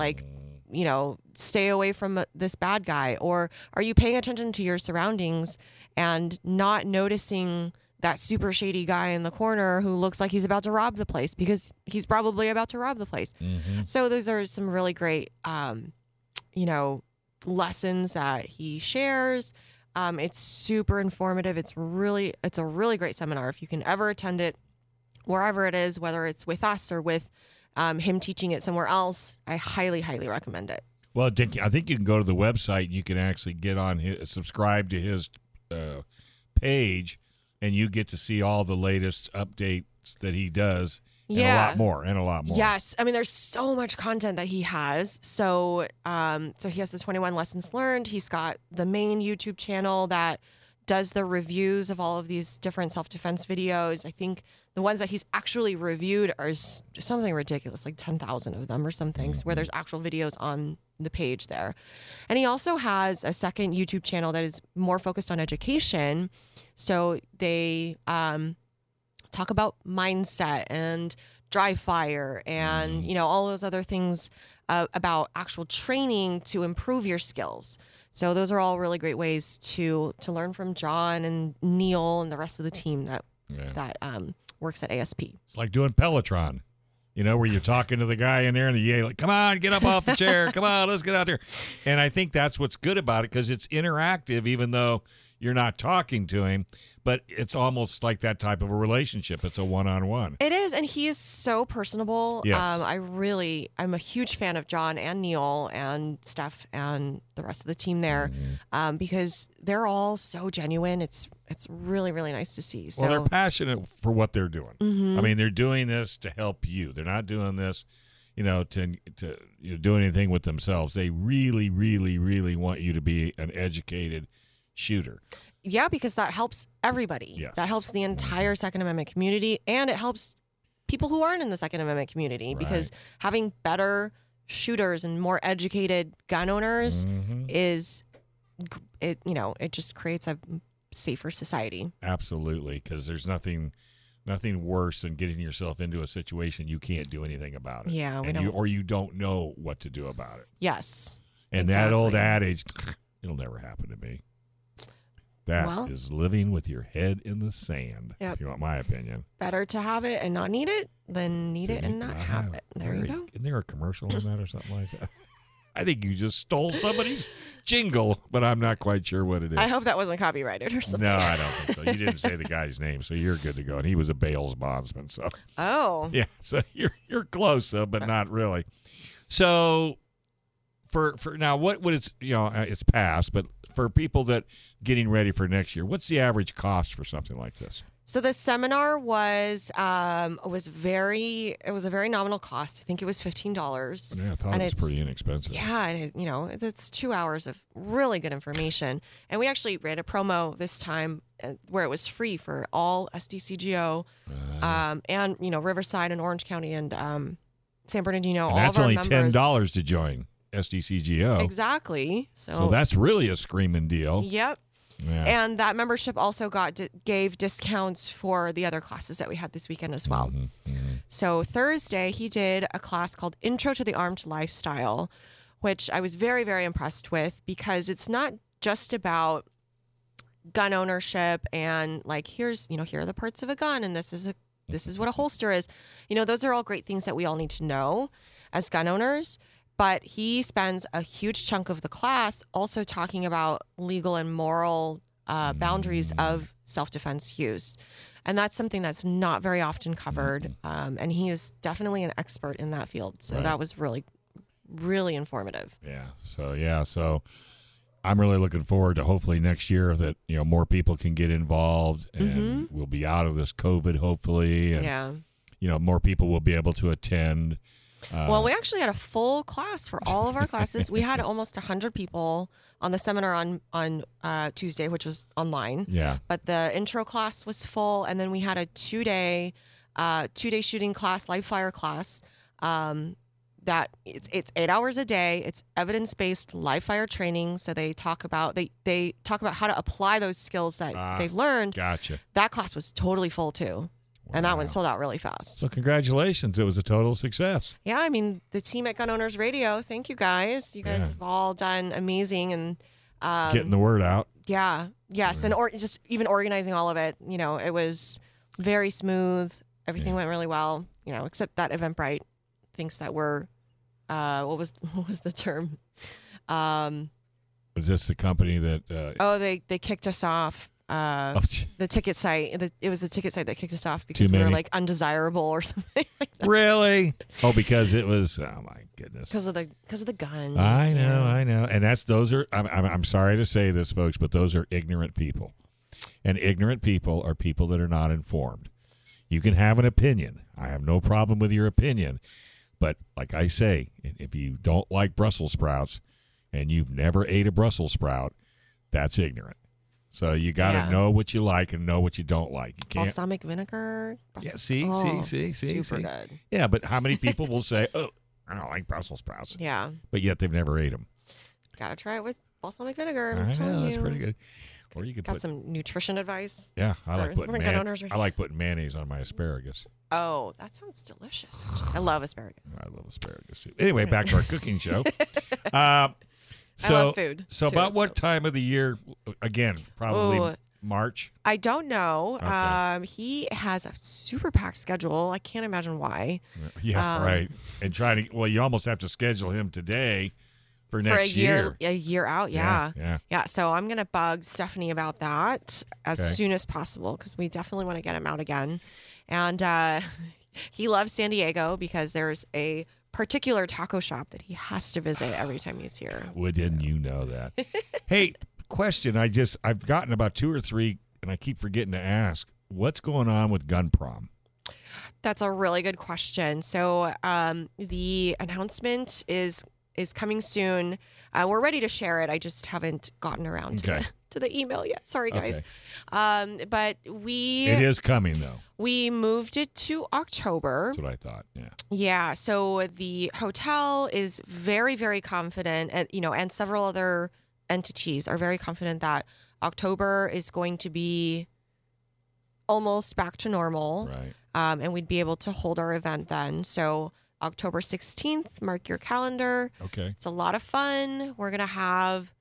stay away from this bad guy? Or are you paying attention to your surroundings and not noticing that super shady guy in the corner who looks like he's about to rob the place because he's probably about to rob the place? Mm-hmm. So those are some really great, lessons that he shares. It's super informative. It's a really great seminar. If you can ever attend it, wherever it is, whether it's with us or with him teaching it somewhere else, I highly, highly recommend it. Well, Dick, I think you can go to the website. You can actually get on subscribe to his page, and you get to see all the latest updates that he does, and a lot more. Yes. I mean, there's so much content that he has. So so he has the 21 Lessons Learned. He's got the main YouTube channel that does the reviews of all of these different self-defense videos. I think the ones that he's actually reviewed are something ridiculous, like 10,000 of them or something, where there's actual videos on the page there. And he also has a second YouTube channel that is more focused on education. So they talk about mindset and dry fire and, all those other things about actual training to improve your skills. So those are all really great ways to learn from John and Neil and the rest of the team that works at ASP. It's like doing Peloton. Where you're talking to the guy in there and you're like, come on, get up off the chair. Come on, let's get out there. And I think that's what's good about it because it's interactive, even though you're not talking to him. But it's almost like that type of a relationship. It's a one-on-one. It is, and he is so personable. Yes. I'm a huge fan of John and Neil and Steph and the rest of the team there because they're all so genuine. It's really, really nice to see. So. Well, they're passionate for what they're doing. Mm-hmm. I mean, they're doing this to help you. They're not doing this, to do anything with themselves. They really, really, really want you to be an educated shooter. Yeah, because that helps everybody. Yes. That helps the entire Second Amendment community, and it helps people who aren't in the Second Amendment community because having better shooters and more educated gun owners it just creates a safer society. Absolutely, because there's nothing worse than getting yourself into a situation you can't do anything about it. Yeah, you don't know what to do about it. Yes, and that old adage, it'll never happen to me. That is living with your head in the sand, if you want my opinion. Better to have it and not need it than need it and not have it. There you go. Isn't there a commercial on that or something like that? I think you just stole somebody's jingle, but I'm not quite sure what it is. I hope that wasn't copyrighted or something. No, I don't think so. You didn't say the guy's name, so you're good to go. And he was a bail's bondsman, so. Oh. Yeah, so you're close, though, but not really. So for now, what would it's past, but for people that getting ready for next year, what's the average cost for something like this? So the seminar was a very nominal cost. I think it was $15. Yeah, I thought it was pretty inexpensive. Yeah, and it's 2 hours of really good information. And we actually ran a promo this time where it was free for all SDCGO and Riverside and Orange County and San Bernardino. And all that's of our only members. $10 to join SDCGO. Exactly. So that's really a screaming deal. Yep. Yeah. And that membership also gave discounts for the other classes that we had this weekend as well. Mm-hmm. Mm-hmm. So Thursday, he did a class called Intro to the Armed Lifestyle, which I was very, very impressed with because it's not just about gun ownership and here are the parts of a gun and this is what a holster is. Those are all great things that we all need to know as gun owners. But he spends a huge chunk of the class also talking about legal and moral boundaries of self-defense use. And that's something that's not very often covered. And he is definitely an expert in that field. So that was really, really informative. So I'm really looking forward to hopefully next year that, you know, more people can get involved and we'll be out of this COVID, hopefully. And, you know, more people will be able to attend. Well, we actually had a full class for all of our classes. We had almost 100 people on the seminar on Tuesday, which was online. Yeah. But the intro class was full. And then we had a two-day shooting class, live fire class. That it's 8 hours a day. It's evidence-based live fire training. So they talk about how to apply those skills that they've learned. Gotcha. That class was totally full too. Wow. And that one sold out really fast. So congratulations. It was a total success. Yeah. I mean, the team at Gun Owners Radio, thank you guys. You guys have all done amazing and getting the word out. Yeah. Yes. Sure. And just even organizing all of it, you know, it was very smooth. Everything went really well, you know, except that Eventbrite thinks that we're, what was the term? Is this the company that? They kicked us off. The ticket site. It was the ticket site that kicked us off because we were like undesirable or something like that. Really? Oh, because it was. Oh my goodness. Because of the gun. I know. And those are. I'm sorry to say this, folks, but those are ignorant people, and ignorant people are people that are not informed. You can have an opinion. I have no problem with your opinion, but like I say, if you don't like Brussels sprouts and you've never ate a Brussels sprout, that's ignorant. So you got to know what you like and know what you don't like. You can't. Balsamic vinegar. Brussels. Yeah, see. Super good. Yeah, but how many people will say, oh, I don't like Brussels sprouts. Yeah. But yet they've never ate them. Got to try it with balsamic vinegar. I know, that's pretty good. Or you could got some nutrition advice. Yeah, I like putting mayonnaise on my asparagus. Oh, that sounds delicious. I love asparagus. I love asparagus too. Anyway, back to our cooking show. So, I love food. So too, about what time of the year? Again, probably March. I don't know. Okay. He has a super packed schedule. I can't imagine why. Yeah, right. And you almost have to schedule him today. For a year out, yeah. So I'm gonna bug Stephanie about that as soon as possible because we definitely want to get him out again. And he loves San Diego because there's a particular taco shop that he has to visit every time he's here. Well, didn't you know that? Hey, question. I've gotten about two or three, and I keep forgetting to ask. What's going on with Gun Prom? That's a really good question. So the announcement is coming soon. We're ready to share it. I just haven't gotten around to the email yet. Sorry, guys. But it is coming, though. We moved it to October. That's what I thought, yeah. Yeah, so the hotel is very, very confident, and you know, and several other entities are very confident that October is going to be almost back to normal. Right. And we'd be able to hold our event then. So October 16th, mark your calendar. Okay. It's a lot of fun. We're going to have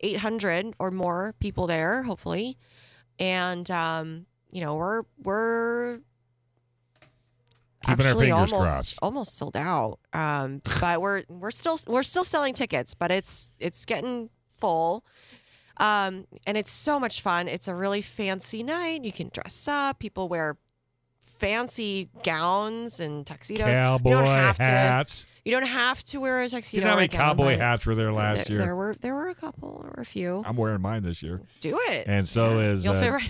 800 or more people there, hopefully. And, you know, we're keeping actually almost sold out. But we're still selling tickets, but it's getting full. And it's so much fun. It's a really fancy night. You can dress up. People wear fancy gowns and tuxedos. Cowboy hats. You don't have to wear a tuxedo. You know how many cowboy hats were there last year? There were a couple or a few. I'm wearing mine this year. Do it. And so is Joe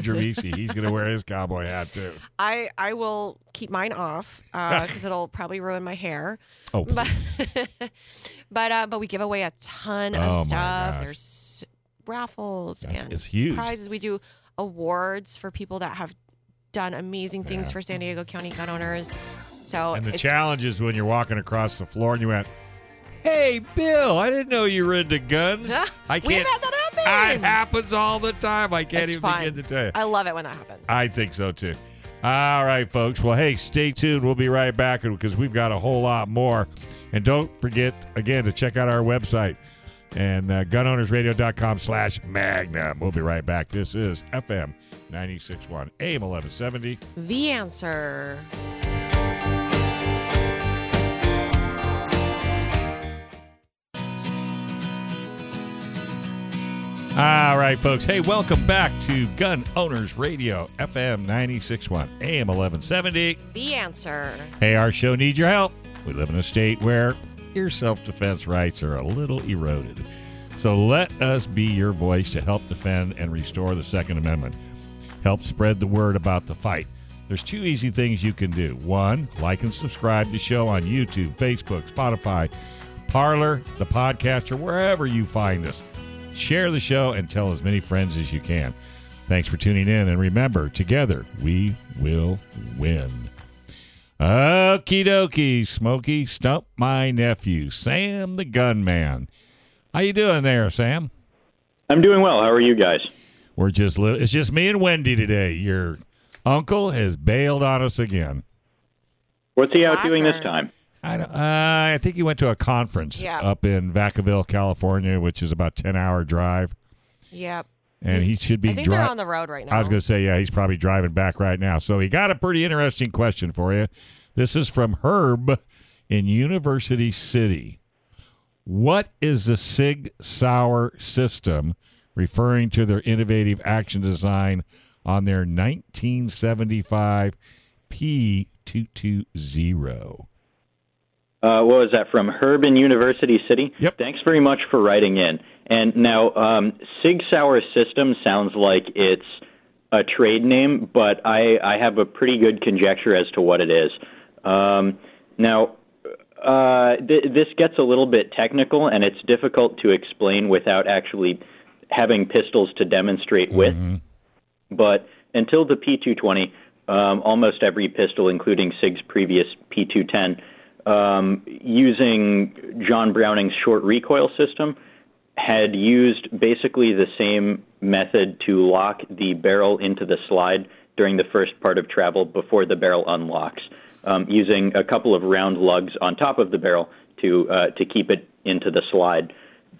Drammissi. He's going to wear his cowboy hat too. I will keep mine off because it'll probably ruin my hair. Oh, please. But we give away a ton of stuff. There's raffles and huge prizes. We do awards for people that have done amazing things for San Diego County Gun Owners. So and the challenge is when you're walking across the floor and you went, hey, Bill, I didn't know you were into guns. We've had that happen. It happens all the time. I can't begin to tell you. I love it when that happens. I think so, too. All right, folks. Well, hey, stay tuned. We'll be right back because we've got a whole lot more. And don't forget, again, to check out our website and GunOwnersRadio.com/Magnum. We'll be right back. This is FM 96.1 AM 1170. The answer. All right, folks. Hey, welcome back to Gun Owners Radio, FM 96.1 AM 1170. The answer. Hey, our show needs your help. We live in a state where your self-defense rights are a little eroded. So let us be your voice to help defend and restore the Second Amendment. Help spread the word about the fight. There's two easy things you can do. One, like and subscribe to the show on YouTube, Facebook, Spotify, Parler, the podcast, or wherever you find us. Share the show and tell as many friends as you can. Thanks for tuning in, and remember, together we will win. Okie dokie, Smokey, stump my nephew, Sam the Gunman. How you doing there, Sam? I'm doing well. How are you guys? We're just it's just me and Wendy today. Your uncle has bailed on us again. What's he out doing this time? I think he went to a conference up in Vacaville, California, which is about a 10-hour drive. Yep. And he should be driving. I think they're on the road right now. I was going to say, yeah, he's probably driving back right now. So he got a pretty interesting question for you. This is from Herb in University City. What is the Sig Sauer system, referring to their innovative action design on their 1975 P220? What was that, from Herb in University City? Yep. Thanks very much for writing in. And now, Sig Sauer system sounds like it's a trade name, but I have a pretty good conjecture as to what it is. This gets a little bit technical, and it's difficult to explain without actually having pistols to demonstrate with. Mm-hmm. But until the P220, almost every pistol, including Sig's previous P210, using John Browning's short recoil system, had used basically the same method to lock the barrel into the slide during the first part of travel before the barrel unlocks, using a couple of round lugs on top of the barrel to keep it into the slide.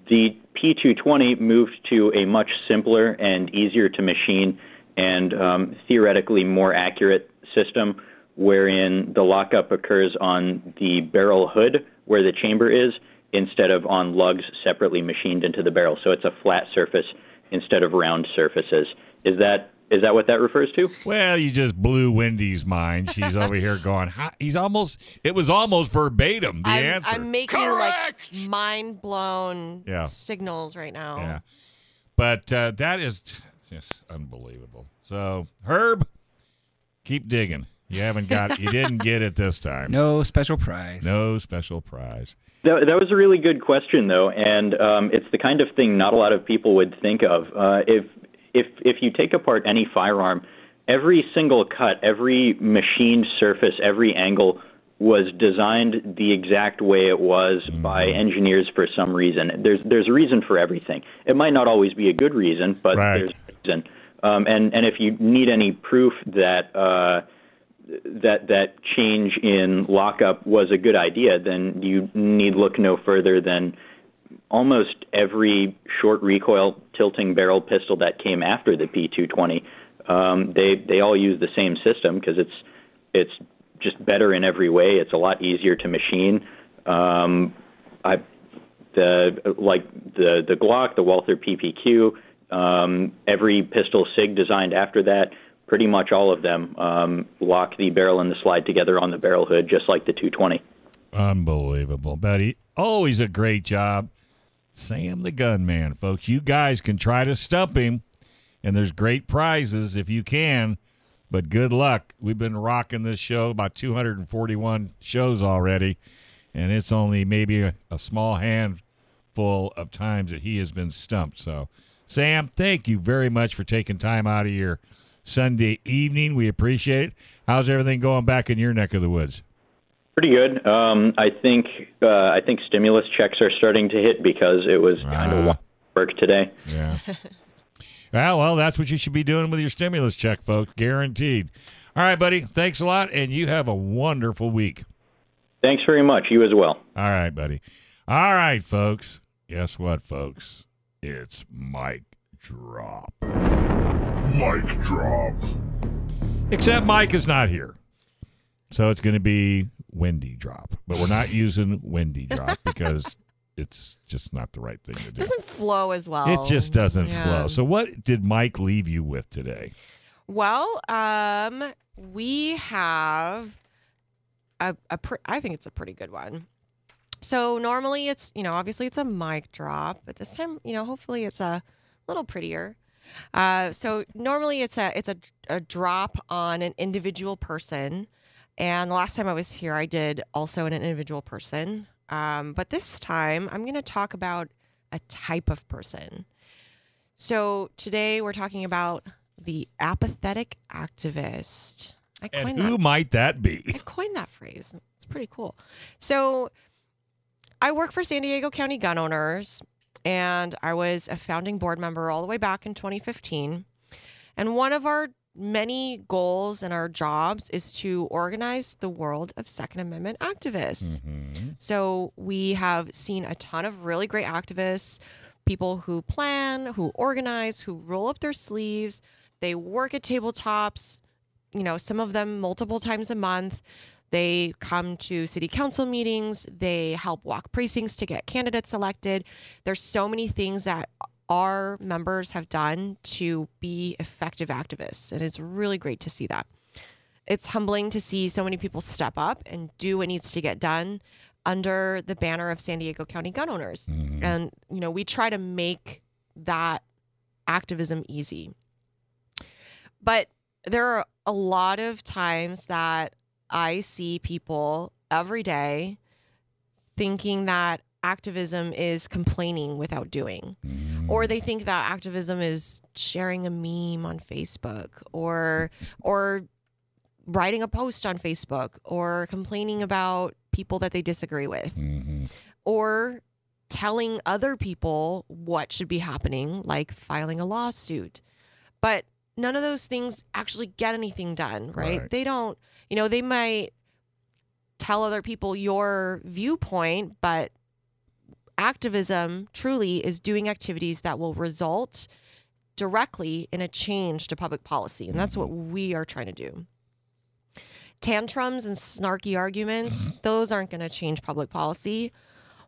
The P220 moved to a much simpler and easier to machine and theoretically more accurate system, wherein the lockup occurs on the barrel hood where the chamber is, instead of on lugs separately machined into the barrel. So it's a flat surface instead of round surfaces. Is that what that refers to? Well, you just blew Wendy's mind. She's over here going, it was almost verbatim, the answer. I'm making like mind-blown signals right now. Yeah. But that is just unbelievable. So, Herb, keep digging. You didn't get it this time. No special prize. That was a really good question, though, and it's the kind of thing not a lot of people would think of. If you take apart any firearm, every single cut, every machined surface, every angle was designed the exact way it was by engineers for some reason. There's a reason for everything. It might not always be a good reason, but there's a reason. And if you need any proof that that change in lockup was a good idea, then you need look no further than almost every short recoil tilting barrel pistol that came after the P220. They all use the same system because it's just better in every way. It's a lot easier to machine. The Glock, the Walther PPQ, every pistol Sig designed after that, pretty much all of them lock the barrel and the slide together on the barrel hood, just like the 220. Unbelievable, buddy. Always a great job. Sam the Gunman, folks. You guys can try to stump him, and there's great prizes if you can, but good luck. We've been rocking this show about 241 shows already, and it's only maybe a small handful of times that he has been stumped. So, Sam, thank you very much for taking time out of your Sunday evening. We appreciate it. How's everything going back in your neck of the woods? Pretty good. I think stimulus checks are starting to hit because it was kind of work today. Yeah. Well, that's what you should be doing with your stimulus check, folks. Guaranteed. All right, buddy. Thanks a lot, and you have a wonderful week. Thanks very much. You as well. All right, buddy. All right, folks. Guess what, folks? It's Mic Drop. Mic Drop. Except Mike is not here. So it's going to be Wendy Drop. But we're not using Wendy Drop because it's just not the right thing to do. It doesn't flow as well. It just doesn't flow. So what did Mike leave you with today? Well, we have I think it's a pretty good one. So normally it's, you know, obviously it's a mic drop, but this time, you know, hopefully it's a little prettier. So normally it's a drop on an individual person. And the last time I was here, I did also an individual person. But this time I'm going to talk about a type of person. So today we're talking about the apathetic activist. And who might that be? I coined that phrase. It's pretty cool. So I work for San Diego County Gun Owners, and I was a founding board member all the way back in 2015. And one of our many goals in our jobs is to organize the world of Second Amendment activists. Mm-hmm. So we have seen a ton of really great activists, people who plan, who organize, who roll up their sleeves. They work at tabletops, you know, some of them multiple times a month. They come to city council meetings. They help walk precincts to get candidates elected. There's so many things that our members have done to be effective activists, and it's really great to see that. It's humbling to see so many people step up and do what needs to get done under the banner of San Diego County Gun Owners. Mm-hmm. And, you know, we try to make that activism easy. But there are a lot of times that I see people every day thinking that activism is complaining without doing, or they think that activism is sharing a meme on Facebook or writing a post on Facebook or complaining about people that they disagree with, mm-hmm. or telling other people what should be happening, like filing a lawsuit. But none of those things actually get anything done, right? They don't, you know, they might tell other people your viewpoint, but activism truly is doing activities that will result directly in a change to public policy. And that's what we are trying to do. Tantrums and snarky arguments, those aren't going to change public policy.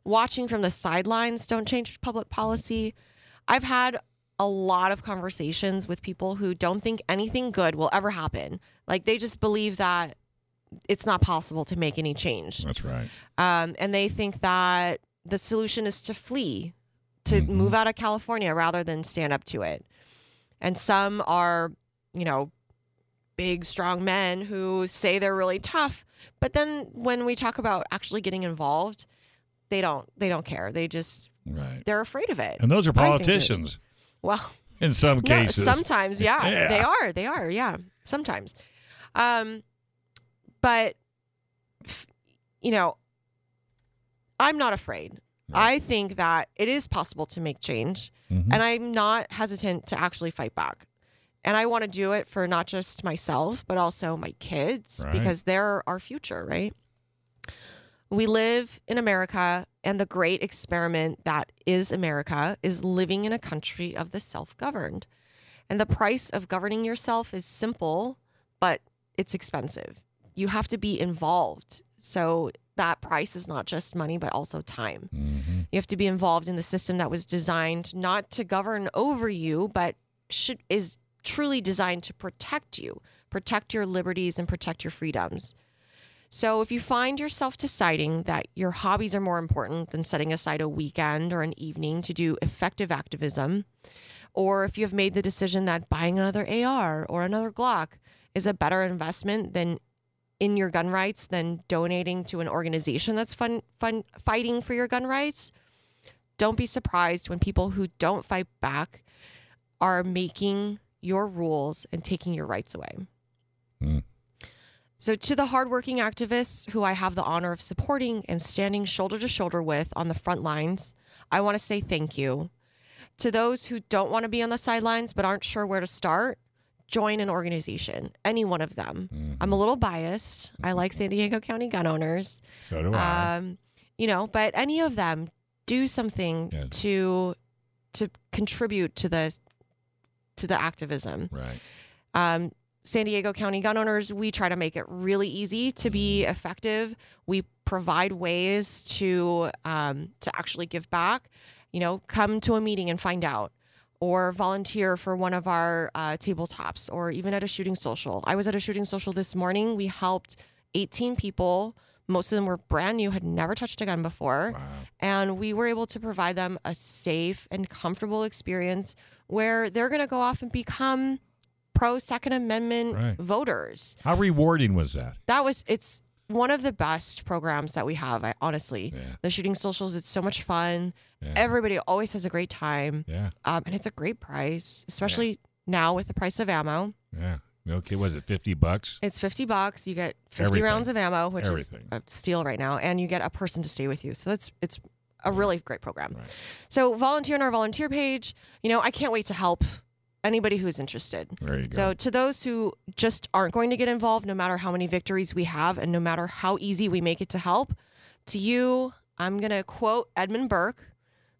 Watching from the sidelines don't change public policy. I've had a lot of conversations with people who don't think anything good will ever happen. Like, they just believe that it's not possible to make any change. That's right. And they think that the solution is to flee, to mm-hmm. move out of California rather than stand up to it. And some are, you know, big, strong men who say they're really tough. But then when we talk about actually getting involved, they don't care. They just, they're afraid of it. And those are politicians. Well, in some cases, sometimes, yeah, they are, yeah, sometimes. But you know, I'm not afraid. Right. I think that it is possible to make change, mm-hmm. and I'm not hesitant to actually fight back. And I want to do it for not just myself, but also my kids, because they're our future, right? We live in America, and the great experiment that is America is living in a country of the self-governed. And the price of governing yourself is simple, but it's expensive. You have to be involved. So that price is not just money, but also time. Mm-hmm. You have to be involved in the system that was designed not to govern over you, but is truly designed to protect you, protect your liberties, and protect your freedoms. So if you find yourself deciding that your hobbies are more important than setting aside a weekend or an evening to do effective activism, or if you have made the decision that buying another AR or another Glock is a better investment than in your gun rights than donating to an organization that's fighting for your gun rights, don't be surprised when people who don't fight back are making your rules and taking your rights away. Mm. So to the hardworking activists who I have the honor of supporting and standing shoulder to shoulder with on the front lines, I want to say thank you. To those who don't want to be on the sidelines but aren't sure where to start, join an organization, any one of them. Mm-hmm. I'm a little biased. I like San Diego County Gun Owners. So do I. You know, but any of them, do something to contribute to the activism. Right. San Diego County Gun Owners, we try to make it really easy to be effective. We provide ways to actually give back. You know, come to a meeting and find out, or volunteer for one of our tabletops, or even at a shooting social. I was at a shooting social this morning. We helped 18 people. Most of them were brand new, had never touched a gun before. Wow. And we were able to provide them a safe and comfortable experience where they're going to go off and become pro Second Amendment voters. How rewarding was that? It's one of the best programs that we have, honestly. Yeah. The shooting socials, it's so much fun. Yeah. Everybody always has a great time. Yeah. And it's a great price, especially now with the price of ammo. Yeah. Okay, was it $50? It's $50. You get 50 rounds of ammo, which is a steal right now, and you get a person to stay with you. So it's a really great program. Right. So volunteer on our volunteer page. You know, I can't wait to help anybody who's interested. There you go. So to those who just aren't going to get involved, no matter how many victories we have and no matter how easy we make it to help, to you, I'm going to quote Edmund Burke,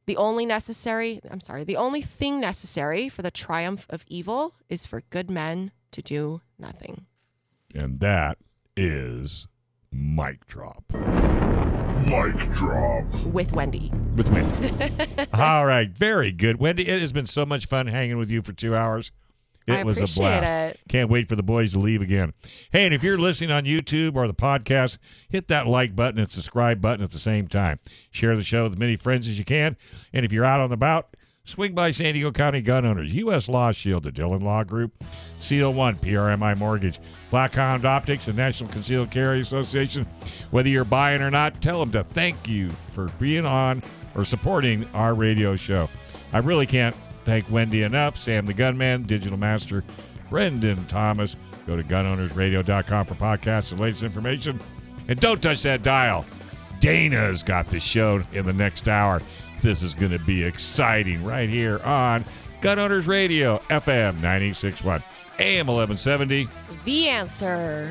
the only thing necessary for the triumph of evil is for good men to do nothing. And that is mic drop. Mic drop. With Wendy. All right. Very good. Wendy, it has been so much fun hanging with you for 2 hours. It was a blast. Can't wait for the boys to leave again. Hey, and if you're listening on YouTube or the podcast, hit that like button and subscribe button at the same time. Share the show with as many friends as you can. And if you're out on the bout, swing by San Diego County Gun Owners, U.S. Law Shield, the Dillon Law Group, Seal One, PRMI Mortgage, Black Hound Optics, and National Concealed Carry Association. Whether you're buying or not, tell them to thank you for being on or supporting our radio show. I really can't thank Wendy enough, Sam the Gunman, Digital Master, Brendan Thomas. Go to GunOwnersRadio.com for podcasts and latest information. And don't touch that dial. Dana's got the show in the next hour. This is going to be exciting right here on Gun Owners Radio, FM 96.1, AM 1170. The Answer.